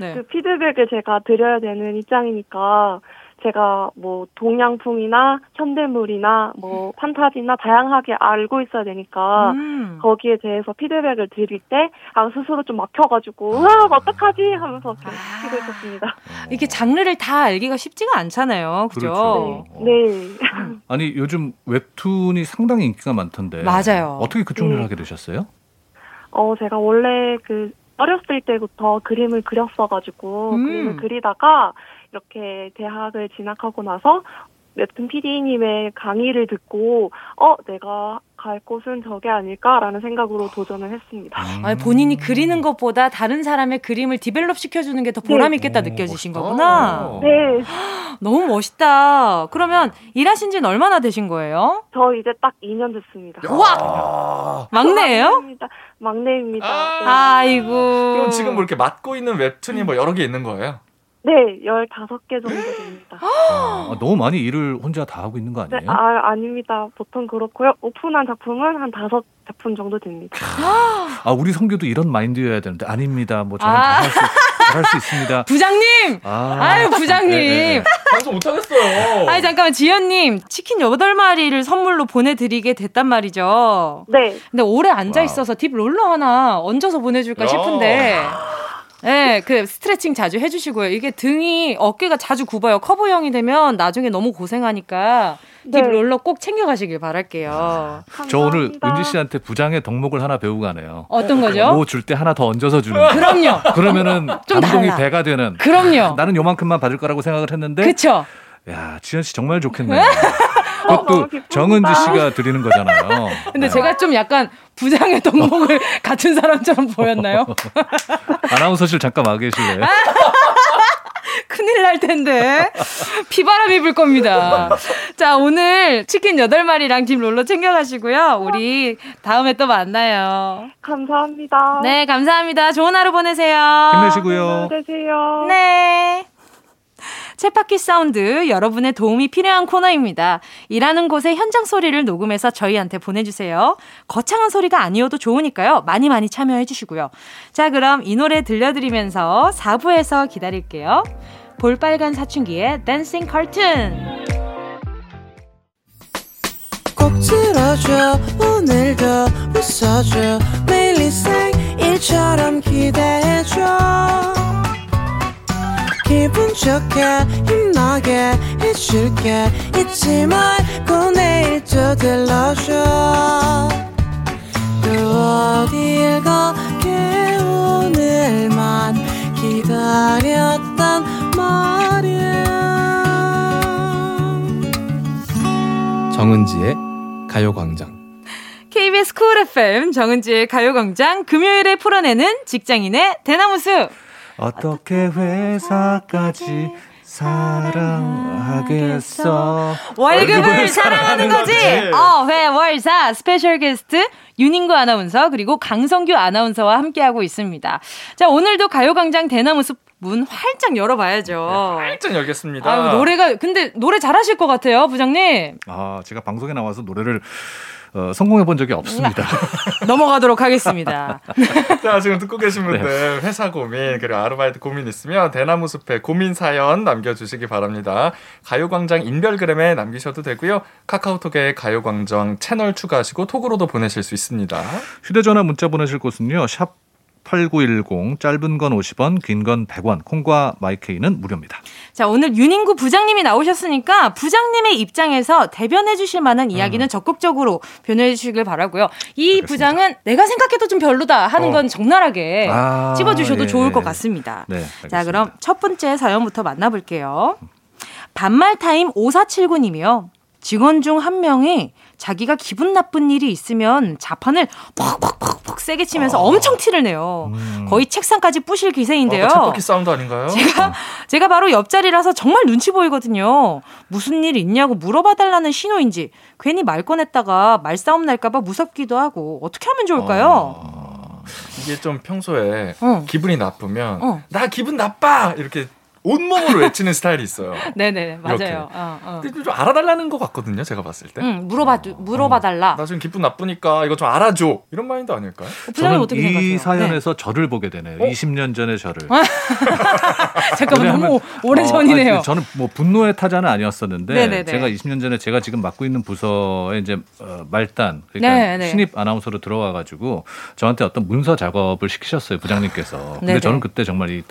네. 그 피드백을 제가 드려야 되는 입장이니까 제가 뭐 동양풍이나 현대물이나 뭐 판타지나 다양하게 알고 있어야 되니까 거기에 대해서 피드백을 드릴 때 스스로 좀 막혀가지고 어떡하지 하면서 계속 쉬고 있었습니다. 이렇게 장르를 다 알기가 쉽지가 않잖아요. 그죠? 그렇죠. 네. 아니, 요즘 웹툰이 상당히 인기가 많던데. 맞아요. 어떻게 그쪽 일을 하게 되셨어요? 제가 원래 어렸을 때부터 그림을 그렸어가지고 그림을 그리다가 이렇게 대학을 진학하고 나서 웹툰 PD님의 강의를 듣고 내가 갈 곳은 저게 아닐까라는 생각으로 도전을 했습니다. 본인이 그리는 것보다 다른 사람의 그림을 디벨롭 시켜주는 게 더 보람 있겠다 느껴지신 거구나. 네. 너무 멋있다. 그러면 일하신 지는 얼마나 되신 거예요? 저 이제 딱 2년 됐습니다. 와! 막내예요? 막내입니다. 아이고. 그럼 지금 뭐 이렇게 맡고 있는 웹툰이 뭐 여러 개 있는 거예요? 네, 15개 정도 됩니다. 너무 많이 일을 혼자 다 하고 있는 거 아니에요? 네, 아닙니다. 보통 그렇고요. 오픈한 작품은 한 5작품 정도 됩니다. 우리 성규도 이런 마인드여야 되는데 아닙니다. 뭐 저는 잘할 수 있습니다. 부장님! 부장님! 방송 못하겠어요. 잠깐만, 지현님. 치킨 8마리를 선물로 보내드리게 됐단 말이죠. 네. 근데 오래 앉아있어서 딥 롤러 하나 얹어서 보내줄까 싶은데. 네, 스트레칭 자주 해주시고요. 이게 어깨가 자주 굽어요. 커브형이 되면 나중에 너무 고생하니까 딥롤러 꼭 챙겨가시길 바랄게요. 감사합니다. 저 오늘 은지 씨한테 부장의 덕목을 하나 배우고 가네요. 어떤 거죠? 뭐 줄 때 하나 더 얹어서 주는 거. 그럼요. 그러면은 좀 감동이 배가 되는. 그럼요. 나는 요만큼만 받을 거라고 생각을 했는데. 그쵸. 야, 지현 씨 정말 좋겠네요. 그것도 정은지 씨가 드리는 거잖아요. 근데 제가 좀 약간 부장의 덕목을 같은 사람처럼 보였나요? 아나운서실 잠깐 와 계실래요? 큰일 날 텐데. 비바람이 불 겁니다. 자, 오늘 치킨 8마리랑 딥 롤러 챙겨가시고요. 우리 다음에 또 만나요. 감사합니다. 네, 감사합니다. 좋은 하루 보내세요. 힘내시고요. 힘내세요. 네. 챗바퀴 사운드, 여러분의 도움이 필요한 코너입니다. 일하는 곳의 현장 소리를 녹음해서 저희한테 보내주세요. 거창한 소리가 아니어도 좋으니까요. 많이 많이 참여해 주시고요. 자, 그럼 이 노래 들려드리면서 4부에서 기다릴게요. 볼빨간 사춘기의 댄싱 커튼. 꼭 들어줘. 오늘도 웃어줘. 매일 생일처럼 기대해줘. 부족해 힘나게 해줄게 잊지 말고 내일 또 들러줘 또 어딜 가게 오늘만 기다렸단 말이야. 정은지의 가요광장 KBS 쿨 FM 정은지의 가요광장 금요일에 풀어내는 직장인의 대나무숲 어떻게 회사까지 사랑하겠어 월급을 사랑하는 거지 회월사 스페셜 게스트 윤인구 아나운서 그리고 강성규 아나운서와 함께하고 있습니다. 자 오늘도 가요광장 대나무숲 문 활짝 열어봐야죠. 네, 활짝 열겠습니다. 아유, 근데 노래 잘하실 것 같아요 부장님. 아 제가 방송에 나와서 노래를 성공해본 적이 없습니다. 넘어가도록 하겠습니다. 자, 지금 듣고 계신 분들 회사 고민 그리고 아르바이트 고민 있으면 대나무숲에 고민 사연 남겨주시기 바랍니다. 가요광장 인별그램에 남기셔도 되고요. 카카오톡에 가요광장 채널 추가하시고 톡으로도 보내실 수 있습니다. 휴대전화 문자 보내실 곳은요. 샵 8910 짧은 건 50원 긴 건 100원 콩과 마이케이는 무료입니다. 자 오늘 윤인구 부장님이 나오셨으니까 부장님의 입장에서 대변해 주실 만한 이야기는 적극적으로 변해 주시길 바라고요. 이 알겠습니다. 부장은 내가 생각해도 좀 별로다 하는 건 적나라하게 찝어주셔도 좋을 것 같습니다. 네, 자 그럼 첫 번째 사연부터 만나볼게요. 반말타임 5479님이요. 직원 중 한 명이 자기가 기분 나쁜 일이 있으면 자판을 퍽퍽퍽퍽 세게 치면서 엄청 티를 내요. 거의 책상까지 부실 기세인데요. 챗바퀴 사운드 아닌가요? 제가 바로 옆자리라서 정말 눈치 보이거든요. 무슨 일 있냐고 물어봐달라는 신호인지 괜히 말 꺼냈다가 말싸움 날까봐 무섭기도 하고 어떻게 하면 좋을까요? 이게 좀 평소에 기분이 나쁘면 나 기분 나빠! 이렇게 온몸으로 외치는 스타일이 있어요. 네네 맞아요. 근데 좀 알아달라는 것 같거든요. 제가 봤을 때. 응, 물어봐달라. 나 지금 기분 나쁘니까 이거 좀 알아줘. 이런 마인드 아닐까요? 저는 어떻게 이 사연에서 저를 보게 되네요. 20년 전의 저를. 잠깐만 너무 오래 전이네요. 저는 뭐 분노의 타자는 아니었었는데 네네네. 제가 20년 전에 제가 지금 맡고 있는 부서에 이제 말단 그러니까 네네. 신입 아나운서로 들어와가지고 저한테 어떤 문서 작업을 시키셨어요 부장님께서. 근데 네네. 저는 그때 정말 이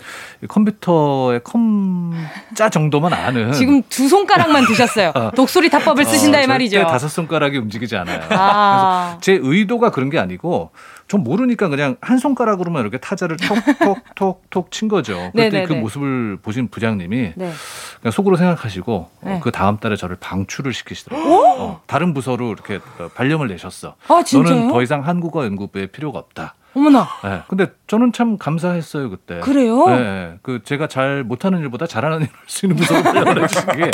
컴퓨터의 짜 정도만 아는 지금 두 손가락만 드셨어요. 독수리 타법을 쓰신다 이 말이죠. 다섯 손가락이 움직이지 않아요. 그래서 제 의도가 그런 게 아니고 전 모르니까 그냥 한 손가락으로만 이렇게 타자를 톡톡톡톡 친 거죠. 그때 그 모습을 보신 부장님이 네. 그냥 속으로 생각하시고 그 다음 달에 저를 방출을 시키시더라고요. 다른 부서로 이렇게 발령을 내셨어. 너는 더 이상 한국어 연구부에 필요가 없다. 어머나. 네, 근데 저는 참 감사했어요 그때. 그래요? 네, 그 제가 잘 못하는 일보다 잘하는 일을 할 수 있는 무서운 분야를 해주시기에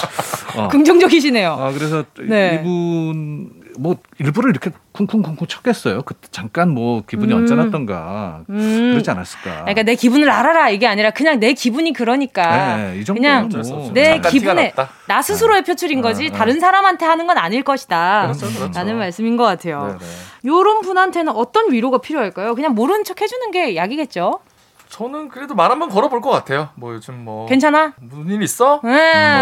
긍정적이시네요. 그래서 네. 이분 뭐 일부러 이렇게 쿵쿵쿵쿵 쳤겠어요. 그때 잠깐 뭐 기분이 언짢았던가 그러지 않았을까. 그러니까 내 기분을 알아라 이게 아니라 그냥 내 기분이 그러니까 네, 이 그냥 뭐 내 기분에 나 스스로의 표출인 거지 다른 사람한테 하는 건 아닐 것이다. 라는 말씀인 것 같아요. 이런 분한테는 어떤 위로가 필요할까요? 그냥 모르는 척 해주는 게 약이겠죠. 저는 그래도 말 한번 걸어볼 것 같아요. 뭐 요즘 뭐 괜찮아? 무슨 일 있어? 뭐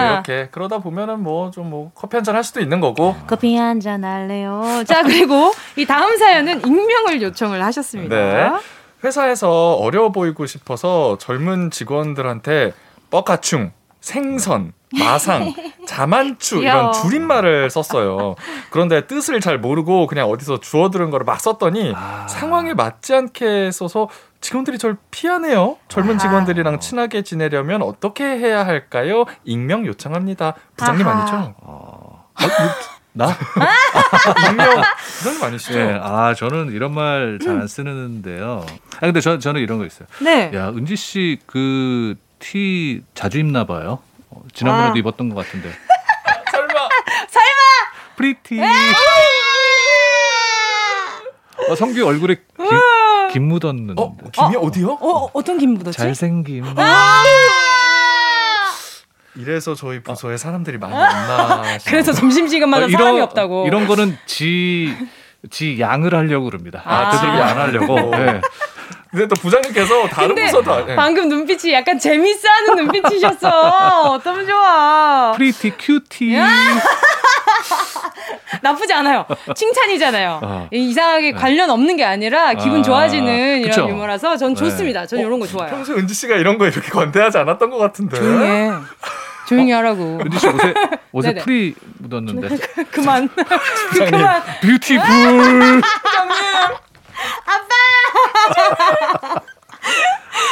이렇게 그러다 보면은 뭐 좀 뭐 커피 한잔 할 수도 있는 거고. 커피 한잔 할래요. 자 그리고 이 다음 사연은 익명을 요청을 하셨습니다. 네. 회사에서 어려워 보이고 싶어서 젊은 직원들한테 뻑가충, 생선, 마상, 자만추 이런 줄임말을 썼어요. 그런데 뜻을 잘 모르고 그냥 어디서 주워들은 거를 막 썼더니 상황에 맞지 않게 써서 직원들이 절 피하네요. 젊은 직원들이랑 친하게 지내려면 어떻게 해야 할까요? 익명 요청합니다. 부장님 아니죠? 나? 익명 부장님 아니시죠? 네, 저는 이런 말 잘 안 쓰는데요. 근데 저는 이런 거 있어요. 네. 야, 은지 씨 그 티 자주 입나 봐요. 지난번에도 입었던 것 같은데. 설마. 프리티. 성규 얼굴에 김 묻었는데. 김이 어디요? 어떤 김 묻었지? 잘생김. 이래서 저희 부서에 사람들이 많이 없나. 그래서 점심시간마다 사람이 없다고. 이런 거는 지 양을 하려고 그럽니다. 되도록이 안 하려고. 네. 근데 또 부장님께서 다른 부서도 방금 눈빛이 약간 재밌어 하는 눈빛이셨어. 너무 좋아. 프리티 큐티. 나쁘지 않아요. 칭찬이잖아요. 이상하게 관련 없는 게 아니라 기분 좋아지는 이런 그쵸? 유머라서 전 좋습니다. 전 이런 거 좋아요. 평소 은지 씨가 이런 거 이렇게 관대하지 않았던 것 같은데. 조용히 하라고. 은지 씨 옷에 풀이 묻었는데. 그만. 그만. 뷰티풀. 정님. 아빠.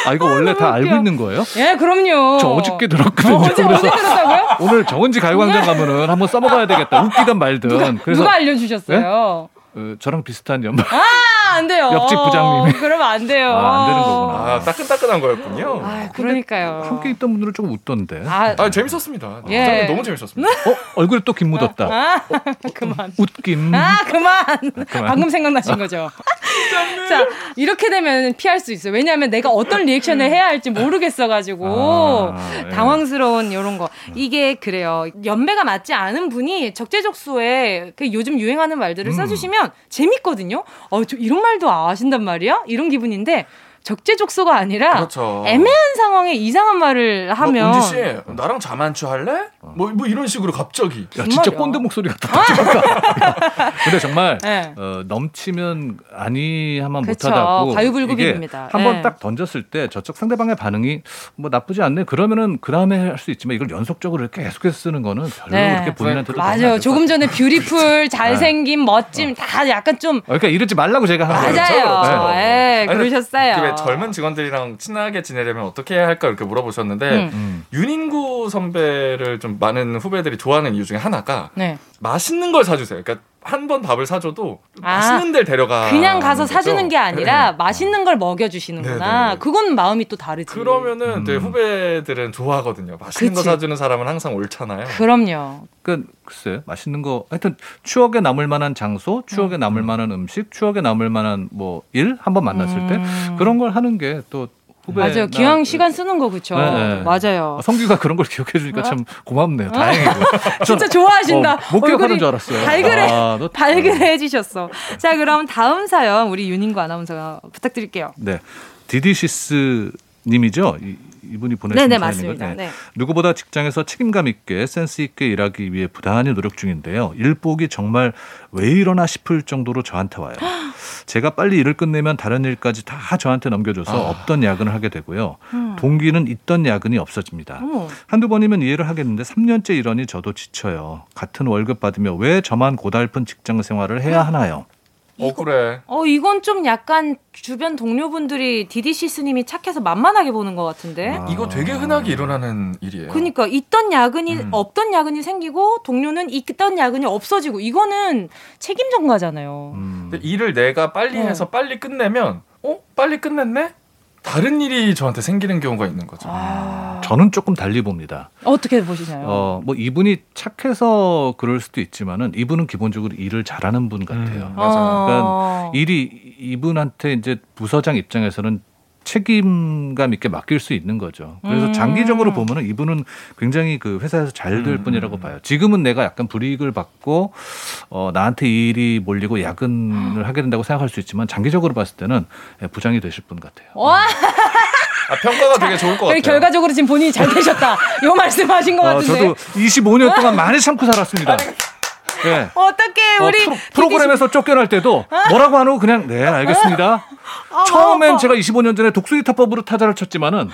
아 이거 원래 다 웃겨. 알고 있는 거예요? 예, 그럼요. 저 어저께 들었거든요. 어제 들었다고요? 오늘 정은지 가요광장 가면은 한번 써먹어야 되겠다. 웃기든 말든. 누가 알려주셨어요? 예? 저랑 비슷한 연말. 아, 안 돼요. 옆집 부장님. 그러면 안 돼요. 아, 안 되는 거구나. 아, 따끈따끈한 거였군요. 아, 그러니까요. 함께 있던 분들은 조금 웃던데. 아 재밌었습니다. 예. 너무 재밌었습니다. 얼굴에 또 김 묻었다. 그만. 웃김. 그만. 방금 생각나신 거죠. 자, 이렇게 되면 피할 수 있어요. 왜냐하면 내가 어떤 리액션을 해야 할지 모르겠어가지고 당황스러운 이런 거. 이게 그래요. 연배가 맞지 않은 분이 적재적소에 그 요즘 유행하는 말들을 써주시면 재밌거든요. 저 이런 말도 아신단 말이야? 이런 기분인데 적재적소가 아니라 그렇죠. 애매한 상황에 이상한 말을 하면 은지 씨 나랑 자만추 할래? 뭐 이런 식으로 갑자기 야, 진짜 꼰대 목소리 같다. 근데 정말 네. 넘치면 아니하면 그렇죠. 못하다고 과유불급입니다. 한번 딱 던졌을 때 저쪽 상대방의 반응이 뭐 나쁘지 않네 그러면은 그 다음에 할 수 있지만 이걸 연속적으로 계속해서 쓰는 거는 별로 그렇게 본인한테도 맞아요. 조금 전에 뷰티풀 잘생김 멋짐 다 약간 좀 그러니까 이러지 말라고 제가 하는 거예요. 맞아요. 네. 그러셨어요. 젊은 직원들이랑 친하게 지내려면 어떻게 해야 할까 이렇게 물어보셨는데 윤인구 선배를 좀 많은 후배들이 좋아하는 이유 중에 하나가 맛있는 걸 사주세요. 그러니까 한 번 밥을 사줘도 맛있는 데를 데려가. 그냥 가서 거죠? 사주는 게 아니라 맛있는 걸 먹여주시는구나. 네네. 그건 마음이 또 다르지. 그러면은 후배들은 좋아하거든요. 맛있는 거 사주는 사람은 항상 옳잖아요. 그럼요. 그러니까 글쎄 맛있는 거 하여튼 추억에 남을 만한 장소, 추억에 남을 만한 음식, 추억에 남을 만한 뭐 일 한번 만났을 때 그런 걸 하는 게 또 맞아요. 기왕 시간 쓰는 거 그렇죠. 네. 맞아요. 성규가 그런 걸 기억해 주니까 참 고맙네요. 다행이고. 진짜 좋아하신다. 못 기억하는 줄 알았어요. 발그레 해주셨어. 자 그럼 다음 사연 우리 윤인구 아나운서가 부탁드릴게요. 네, 디디시스 님이죠. 이분이 보내신 사연인가요? 네. 누구보다 직장에서 책임감 있게 센스 있게 일하기 위해 부단히 노력 중인데요. 일복이 정말 왜 이러나 싶을 정도로 저한테 와요. 제가 빨리 일을 끝내면 다른 일까지 다 저한테 넘겨줘서 없던 야근을 하게 되고요. 동기는 있던 야근이 없어집니다. 한두 번이면 이해를 하겠는데 3년째 이러니 저도 지쳐요. 같은 월급 받으며 왜 저만 고달픈 직장 생활을 해야 하나요? 그래. 이건 좀 약간 주변 동료분들이 디디시스님이 착해서 만만하게 보는 것 같은데. 이거 되게 흔하게 일어나는 일이에요. 그러니까 있던 야근이 없던 야근이 생기고 동료는 있던 야근이 없어지고 이거는 책임 전가잖아요. 근데 일을 내가 빨리 해서 빨리 끝내면 빨리 끝냈네? 다른 일이 저한테 생기는 경우가 있는 거죠. 저는 조금 달리 봅니다. 어떻게 보시나요? 뭐 이분이 착해서 그럴 수도 있지만은 이분은 기본적으로 일을 잘하는 분 같아요. 맞아요. 그러니까 일이 이분한테 이제 부서장 입장에서는 책임감 있게 맡길 수 있는 거죠. 그래서 장기적으로 보면은 이분은 굉장히 그 회사에서 잘 될 뿐이라고 봐요. 지금은 내가 약간 불이익을 받고 나한테 이 일이 몰리고 야근을 하게 된다고 생각할 수 있지만 장기적으로 봤을 때는 부장이 되실 분 같아요. 평가가 되게 좋을 것 같아요. 결과적으로 지금 본인이 잘 되셨다. 이 말씀하신 것 같은데. 저도 25년 동안 많이 참고 살았습니다. 네. 어떻게 우리 프로그램에서 쫓겨날 때도 뭐라고 안 하고 그냥 네 알겠습니다. 처음엔 제가 25년 전에 독수리타법으로 타자를 쳤지만은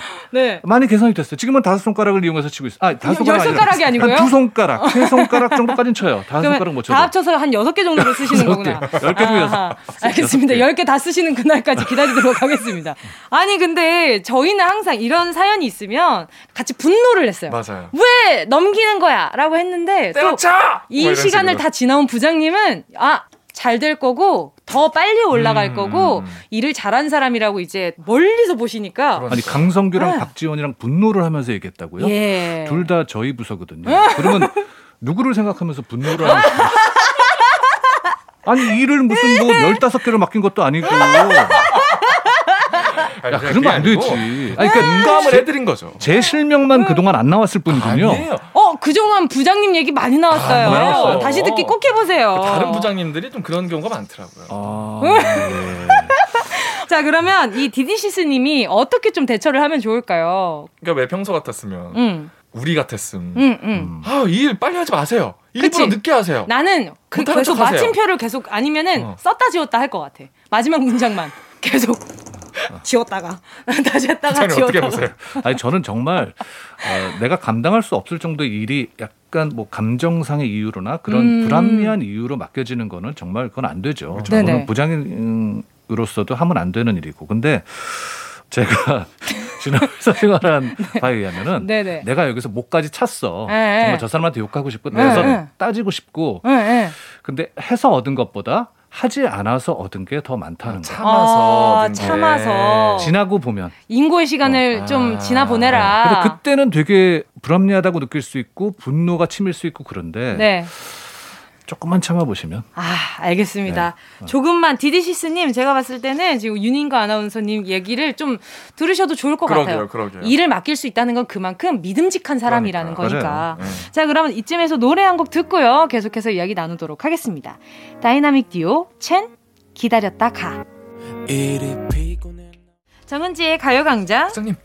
많이 개선이 됐어요. 지금은 5손가락을 이용해서 치고 있어요. 열 손가락이 아니고요? 한 2손가락, 3손가락 정도까지는 쳐요. 5손가락 못 쳐요. 다 합쳐서 한 6개 정도로 쓰시는 거구나. 10개 중에서. 알겠습니다. 10개 다 쓰시는 그날까지 기다리도록 하겠습니다. 아니 근데 저희는 항상 이런 사연이 있으면 같이 분노를 했어요. 맞아요. 왜 넘기는 거야? 라고 했는데 때려쳐! 이 시간을 다 지나온 부장님은 잘 될 거고 더 빨리 올라갈 거고 일을 잘한 사람이라고 이제 멀리서 보시니까 아니 강성규랑 박지원이랑 분노를 하면서 얘기했다고요? 예. 둘 다 저희 부서거든요. 그러면 누구를 생각하면서 분노를 하는지 아니 일을 무슨 뭐 15개를 맡긴 것도 아니고 야, 그러면 안 되지. 아니, 그러니까 인감을 해드린 거죠. 제 실명만 그동안 안 나왔을 뿐이군요. 아니에요. 그동안 부장님 얘기 많이 나왔어요. 다시 듣기 꼭 해보세요. 다른 부장님들이 좀 그런 경우가 많더라고요. 네. 자, 그러면 이 디디시스님이 어떻게 좀 대처를 하면 좋을까요? 그러니까 왜 평소 같았으면 우리 같았음. 아, 이 일 빨리 하지 마세요. 일부러 늦게 하세요. 나는 그 계속 마침표를 계속 아니면은 썼다 지웠다 할 것 같아. 마지막 문장만 계속 지웠다가 다시 했다가 지웠다가. 어떻게 아니 저는 정말 내가 감당할 수 없을 정도의 일이 약간 뭐 감정상의 이유로나 그런 불합리한 이유로 맡겨지는 거는 정말 그건 안 되죠. 그렇죠. 그건 부장으로서도 하면 안 되는 일이고. 근데 제가 지나면서 생활한 바에 의하면은 네네. 내가 여기서 목까지 찼어. 에에. 정말 저 사람한테 욕하고 싶고 내가 따지고 싶고. 에에. 근데 해서 얻은 것보다 하지 않아서 얻은 게 더 많다는 거예요. 참아서. 아, 참아서. 지나고 보면. 인고의 시간을 좀 지나보내라. 근데 그때는 되게 불합리하다고 느낄 수 있고 분노가 치밀 수 있고 그런데 네. 조금만 참아보시면. 아, 알겠습니다. 네. 조금만. 디디시스님, 제가 봤을 때는 지금 윤인구 아나운서님 얘기를 좀 들으셔도 좋을 것 같아요. 그러게요. 일을 맡길 수 있다는 건 그만큼 믿음직한 사람이라는 거니까. 네. 자, 그러면 이쯤에서 노래 한 곡 듣고요. 계속해서 이야기 나누도록 하겠습니다. 다이나믹 듀오, 첸, 기다렸다 가. 정은지의 가요강장. 부장님.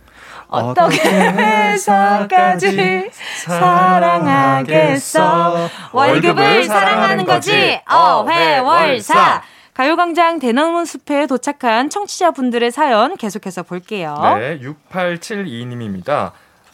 어떻게 회사까지 사랑하겠어. 월급을 사랑하는 거지. 어회월사. 가요광장 대나무숲에 도착한 청취자분들의 사연 계속해서 볼게요. 네, 6872님입니다.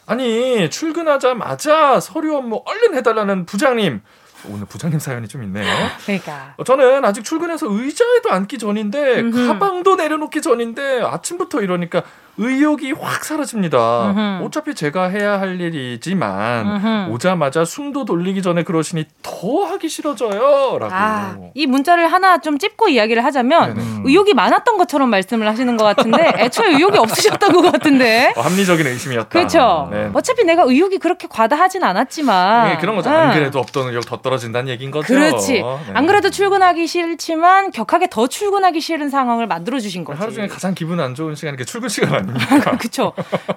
아니 출근하자마자 서류 업무 얼른 해달라는 부장님. 오늘 부장님 사연이 좀 있네요. 그러니까. 저는 아직 출근해서 의자에도 앉기 전인데 가방도 내려놓기 전인데 아침부터 이러니까 의욕이 확 사라집니다. 어차피 제가 해야 할 일이지만 오자마자 숨도 돌리기 전에 그러시니 더 하기 싫어져요. 라고. 아, 이 문자를 하나 좀 찝고 이야기를 하자면 네네. 의욕이 많았던 것처럼 말씀을 하시는 것 같은데 애초에 의욕이 없으셨던 것 같은데. 합리적인 의심이었다. 그렇죠. 네. 어차피 내가 의욕이 그렇게 과다하진 않았지만. 네, 그런 거죠. 안 그래도 없던 의욕 더 떨어진다는 얘기인 거죠. 그렇지. 네. 안 그래도 출근하기 싫지만 격하게 더 출근하기 싫은 상황을 만들어주신 거지. 하루 중에 가장 기분 안 좋은 시간이 출근 시간. 그렇죠.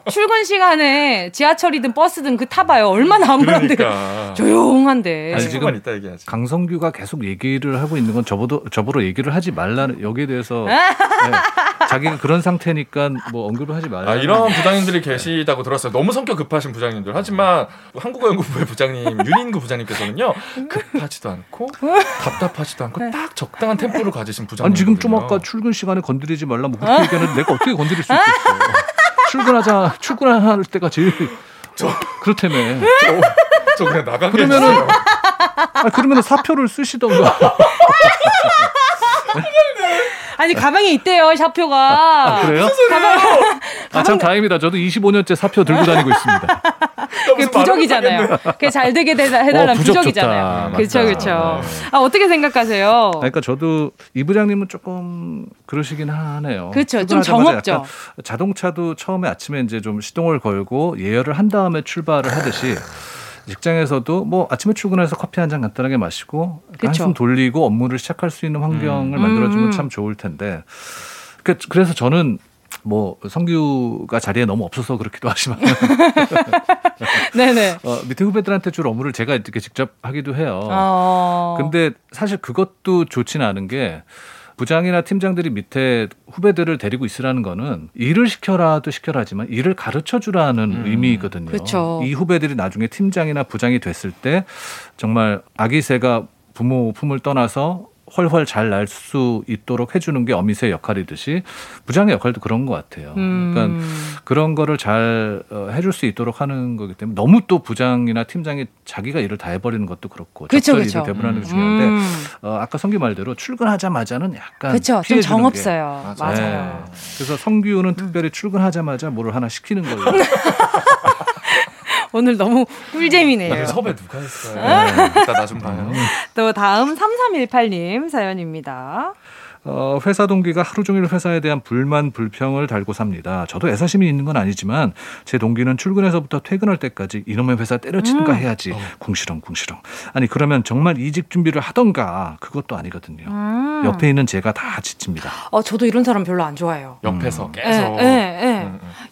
출근 시간에 지하철이든 버스든 그 타봐요. 얼마나 아무한데 그러니까. 조용한데. 아니, 지금 있다 얘기하지. 강성규가 계속 얘기를 하고 있는 건 저보러 얘기를 하지 말라는 여기에 대해서 네, 자기가 그런 상태니까 뭐 언급을 하지 말라. 아, 이런 부장님들이 계시다고 들었어요. 너무 성격 급하신 부장님들. 하지만 한국어연구부의 부장님 윤인구 부장님께서는요 급하지도 않고 답답하지도 않고 딱 적당한 템포를 가지신 부장님. 아니 지금 좀 아까 출근 시간에 건드리지 말라 뭐 그렇게 얘기하는데 내가 어떻게 건드릴 수 있겠어. 출근할 때가 제일 그렇다며. 저 그냥 나가겠어요. 그러면은 사표를 쓰시던가. 아니 가방에 있대요 사표가. 아, 그래요? 아, 참 다행입니다. 저도 25년째 사표 들고 다니고 있습니다. 그게 부적이잖아요. 그게 잘 되게 해달라는 부적이잖아요. 그렇죠, 그렇죠. 아, 어떻게 생각하세요? 그러니까 저도 이 부장님은 조금 그러시긴 하네요. 그렇죠, 좀 정없죠. 자동차도 처음에 아침에 이제 좀 시동을 걸고 예열을 한 다음에 출발을 하듯이. 직장에서도 뭐 아침에 출근해서 커피 한 잔 간단하게 마시고 한숨 돌리고 업무를 시작할 수 있는 환경을 만들어주면 참 좋을 텐데 그래서 저는 뭐 성규가 자리에 너무 없어서 그렇기도 하지만 네네. 밑에 후배들한테 줄 업무를 제가 이렇게 직접 하기도 해요. 근데 사실 그것도 좋지는 않은 게 부장이나 팀장들이 밑에 후배들을 데리고 있으라는 거는 일을 시켜라도 시켜라지만 일을 가르쳐주라는 의미거든요. 그쵸. 이 후배들이 나중에 팀장이나 부장이 됐을 때 정말 아기 새가 부모 품을 떠나서 훨훨 잘 날 수 있도록 해주는 게 어미새의 역할이듯이 부장의 역할도 그런 것 같아요. 그러니까 그런 거를 잘 해줄 수 있도록 하는 거기 때문에 너무 또 부장이나 팀장이 자기가 일을 다 해버리는 것도 그렇고 적절히 일을 배분하는 게 중요한데 아까 성규 말대로 출근하자마자는 약간 그쵸, 피해주는 게. 좀 정없어요. 맞아요. 네. 그래서 성규는 특별히 출근하자마자 뭐를 하나 시키는 거예요. 오늘 너무 꿀잼이네요. 섭외 누가 했어요? 네, 이따 나 좀 봐요. 또 다음 3318님 사연입니다. 회사 동기가 하루 종일 회사에 대한 불만 불평을 달고 삽니다. 저도 애사심이 있는 건 아니지만 제 동기는 출근해서부터 퇴근할 때까지 이놈의 회사 때려치든가 해야지 궁시렁궁시렁. 아니 그러면 정말 이직 준비를 하던가. 그것도 아니거든요. 옆에 있는 제가 다 지칩니다. 저도 이런 사람 별로 안 좋아해요. 옆에서 계속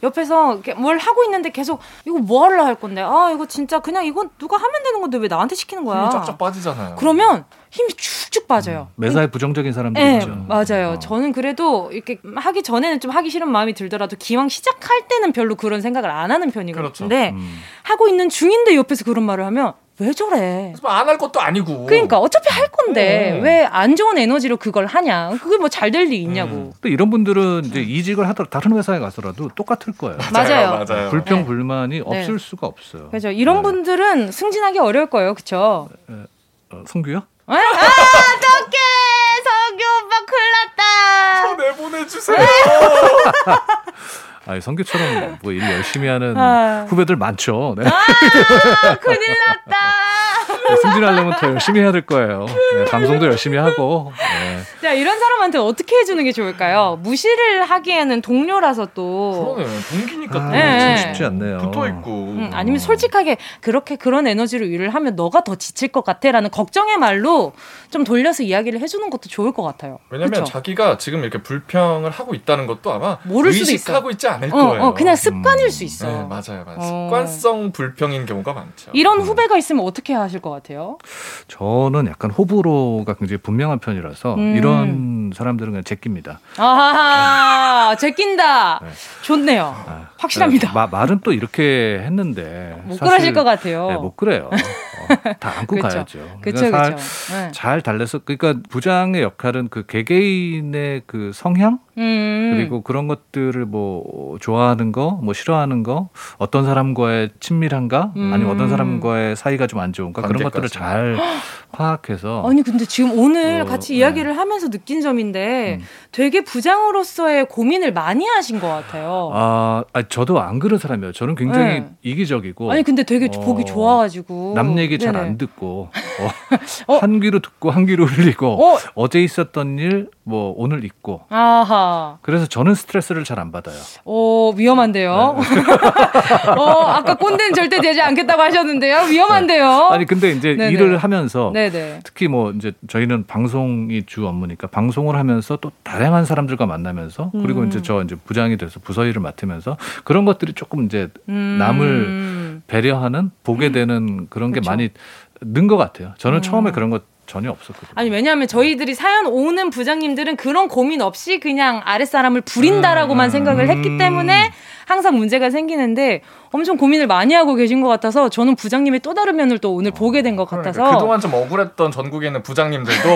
옆에서 뭘 하고 있는데 계속 이거 뭐 하려 할 건데 아 이거 진짜 그냥 이건 누가 하면 되는 건데 왜 나한테 시키는 거야. 힘이 쫙쫙 빠지잖아요. 그러면 힘이 쭉쭉 빠져요. 매사에 부정적인 사람들 네, 있죠. 맞아요. 저는 그래도 이렇게 하기 전에는 좀 하기 싫은 마음이 들더라도 기왕 시작할 때는 별로 그런 생각을 안 하는 편이거든요. 근데 하고 있는 중인데 옆에서 그런 말을 하면 왜 저래? 안 할 것도 아니고. 그러니까 어차피 할 건데 왜 안 좋은 에너지로 그걸 하냐? 그게 뭐 잘 될 리 있냐고. 또 이런 분들은 이제 이직을 하더라도 다른 회사에 가서라도 똑같을 거예요. 맞아요. 맞아요. 불평 불만이 없을 수가 없어요. 그렇죠. 이런 분들은 승진하기 어려울 거예요, 그렇죠? 성규요? 아, 어떡해! 성규 오빠 큰일 났다. 저 내보내주세요. 아니, 성규처럼 뭐 일 열심히 하는 후배들 많죠. 네. 아, 큰일 났다. 승진하려면 더 열심히 해야 될 거예요. 네, 방송도 열심히 하고. 네. 자, 이런 사람한테 어떻게 해주는 게 좋을까요? 무시를 하기에는 동료라서 또. 그러네. 동기니까 또. 네. 쉽지 않네요. 붙어있고. 아니면 솔직하게 그렇게 그런 에너지로 일을 하면 너가 더 지칠 것 같아 라는 걱정의 말로 좀 돌려서 이야기를 해주는 것도 좋을 것 같아요. 왜냐면 그쵸? 자기가 지금 이렇게 불평을 하고 있다는 것도 아마 모를 수도 있어요. 의식하고 있지 않아요. 거예요. 그냥 습관일 수 있어요. 네, 맞아요, 맞아요. 습관성 불평인 경우가 많죠. 이런 후배가 있으면 어떻게 하실 것 같아요? 저는 약간 호불호가 굉장히 분명한 편이라서 이런 사람들은 그냥 제낍니다. 아하, 제낀다. 네. 좋네요. 아, 확실합니다. 말은 또 이렇게 했는데 못 그러실 것 같아요. 네, 못 그래요. 다 안고 그쵸. 가야죠. 그쵸, 그쵸. 잘 달래서 그러니까 부장의 역할은 그 개개인의 그 성향 그리고 그런 것들을 뭐 좋아하는 거, 뭐 싫어하는 거, 어떤 사람과의 친밀한가, 아니면 어떤 사람과의 사이가 좀 안 좋은가 그런 것들을 잘 파악해서. 아니 근데 지금 오늘 같이 이야기를 하면서 느낀 점인데 되게 부장으로서의 고민을 많이 하신 것 같아요. 아, 저도 안 그런 사람이에요. 저는 굉장히 이기적이고. 아니 근데 되게 보기 좋아가지고. 남 얘기 잘 안 듣고 한 귀로 듣고 한 귀로 흘리고 어제 있었던 일 뭐 오늘 있고. 아하. 그래서 저는 스트레스를 잘 안 받아요. 오, 위험한데요. 네. 아까 꼰대는 절대 되지 않겠다고 하셨는데요. 위험한데요. 네. 아니 근데 이제 네네. 일을 하면서 네네. 특히 뭐 이제 저희는 방송이 주 업무니까 방송을 하면서 또 다양한 사람들과 만나면서 그리고 이제 저 이제 부장이 돼서 부서 일을 맡으면서 그런 것들이 조금 이제 남을 배려하는 보게 되는 그런 게 그쵸? 많이 는 것 같아요. 저는 처음에 그런 것 전혀 없었거든요. 아니 왜냐하면 저희들이 사연 오는 부장님들은 그런 고민 없이 그냥 아랫사람을 부린다라고만 생각을 했기 때문에 항상 문제가 생기는데 엄청 고민을 많이 하고 계신 것 같아서 저는 부장님의 또 다른 면을 또 오늘 보게 된 것 그러니까 같아서 그동안 좀 억울했던 전국에 있는 부장님들도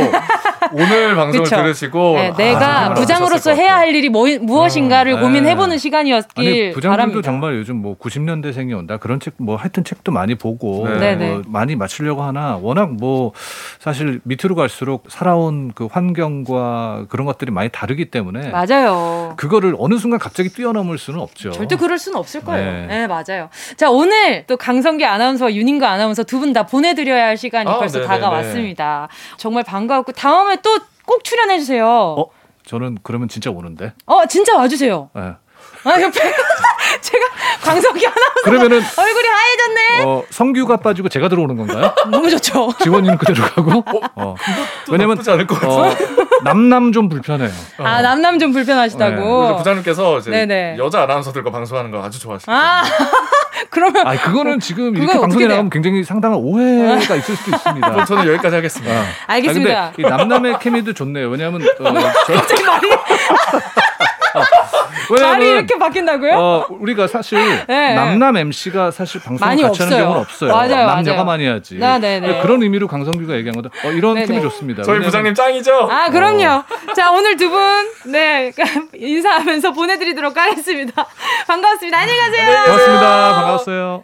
오늘 방송을 그쵸? 들으시고 네, 내가 부장으로서 해야 할 일이 무엇인가를 고민해보는 시간이었길 아니, 부장님도 바랍니다. 정말 요즘 뭐 90년대생이 온다 그런 책 뭐 하여튼 책도 많이 보고 네. 뭐 많이 맞추려고 하나 워낙 뭐 사실 밑으로 갈수록 살아온 그 환경과 그런 것들이 많이 다르기 때문에 맞아요. 그거를 어느 순간 갑자기 뛰어넘을 수는 없죠. 절대 그럴 수는 없을 거예요. 네 맞아요. 자 오늘 또 강성규 아나운서와 윤인구 아나운서 두 분 다 보내드려야 할 시간이 벌써 네네네. 다가왔습니다. 정말 반가웠고 다음에 또 꼭 출연해 주세요. 저는 그러면 진짜 오는데. 진짜 와주세요. 네. 아 옆에 제가 강성규 아나운서 그러면은 얼굴이 하얘졌네. 성규가 빠지고 제가 들어오는 건가요? 너무 좋죠. 지원이는 그대로 가고. 왜냐면 나쁘지 않을 것 같은데. 남남 좀 불편해요. 남남 좀 불편하시다고. 네. 그래서 부장님께서 이제 네네. 여자 아나운서들과 방송하는 거 아주 좋아하시죠. 그러면 그거는 지금 이렇게 방송에 나가면 굉장히 상당한 오해가 있을 수도 있습니다. 저는 여기까지 하겠습니다. 알겠습니다. 근데 이 남남의 케미도 좋네요. 왜냐하면 갑자기 말이 말이 이렇게 바뀐다고요? 우리가 사실 남남 MC가 사실 방송을 같이 없어요. 하는 경우는 없어요. 맞아요, 남녀가 많이 하지. 그런 의미로 강성규가 얘기한 건데 이런 팀이 좋습니다. 저희 부장님 짱이죠? 아 그럼요. 자 오늘 두 분 인사하면서 보내드리도록 하겠습니다. 반가웠습니다. 안녕히 가세요. 네, 고맙습니다. 반가웠어요.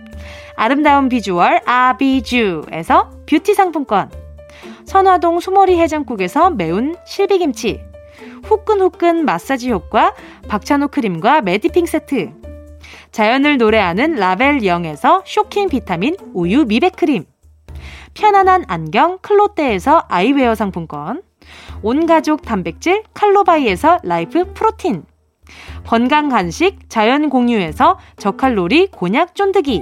아름다운 비주얼 아비주에서 뷰티 상품권, 선화동 수머리 해장국에서 매운 실비김치, 후끈후끈 마사지 효과 박찬호 크림과 메디핑 세트, 자연을 노래하는 라벨영에서 쇼킹 비타민 우유 미백크림, 편안한 안경 클로떼에서 아이웨어 상품권, 온가족 단백질 칼로바이에서 라이프 프로틴, 건강간식 자연공유에서 저칼로리 곤약 쫀득이,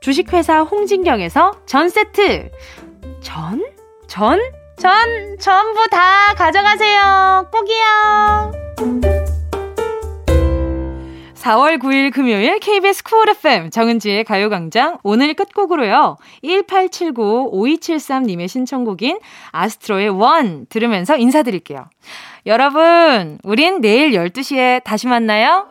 주식회사 홍진경에서 전세트, 전부 다 가져가세요. 꼭이요. 4월 9일 금요일 KBS 쿨FM 정은지의 가요광장, 오늘 끝곡으로요 1879-5273님의 신청곡인 아스트로의 원 들으면서 인사드릴게요. 여러분, 우린 내일 12시에 다시 만나요.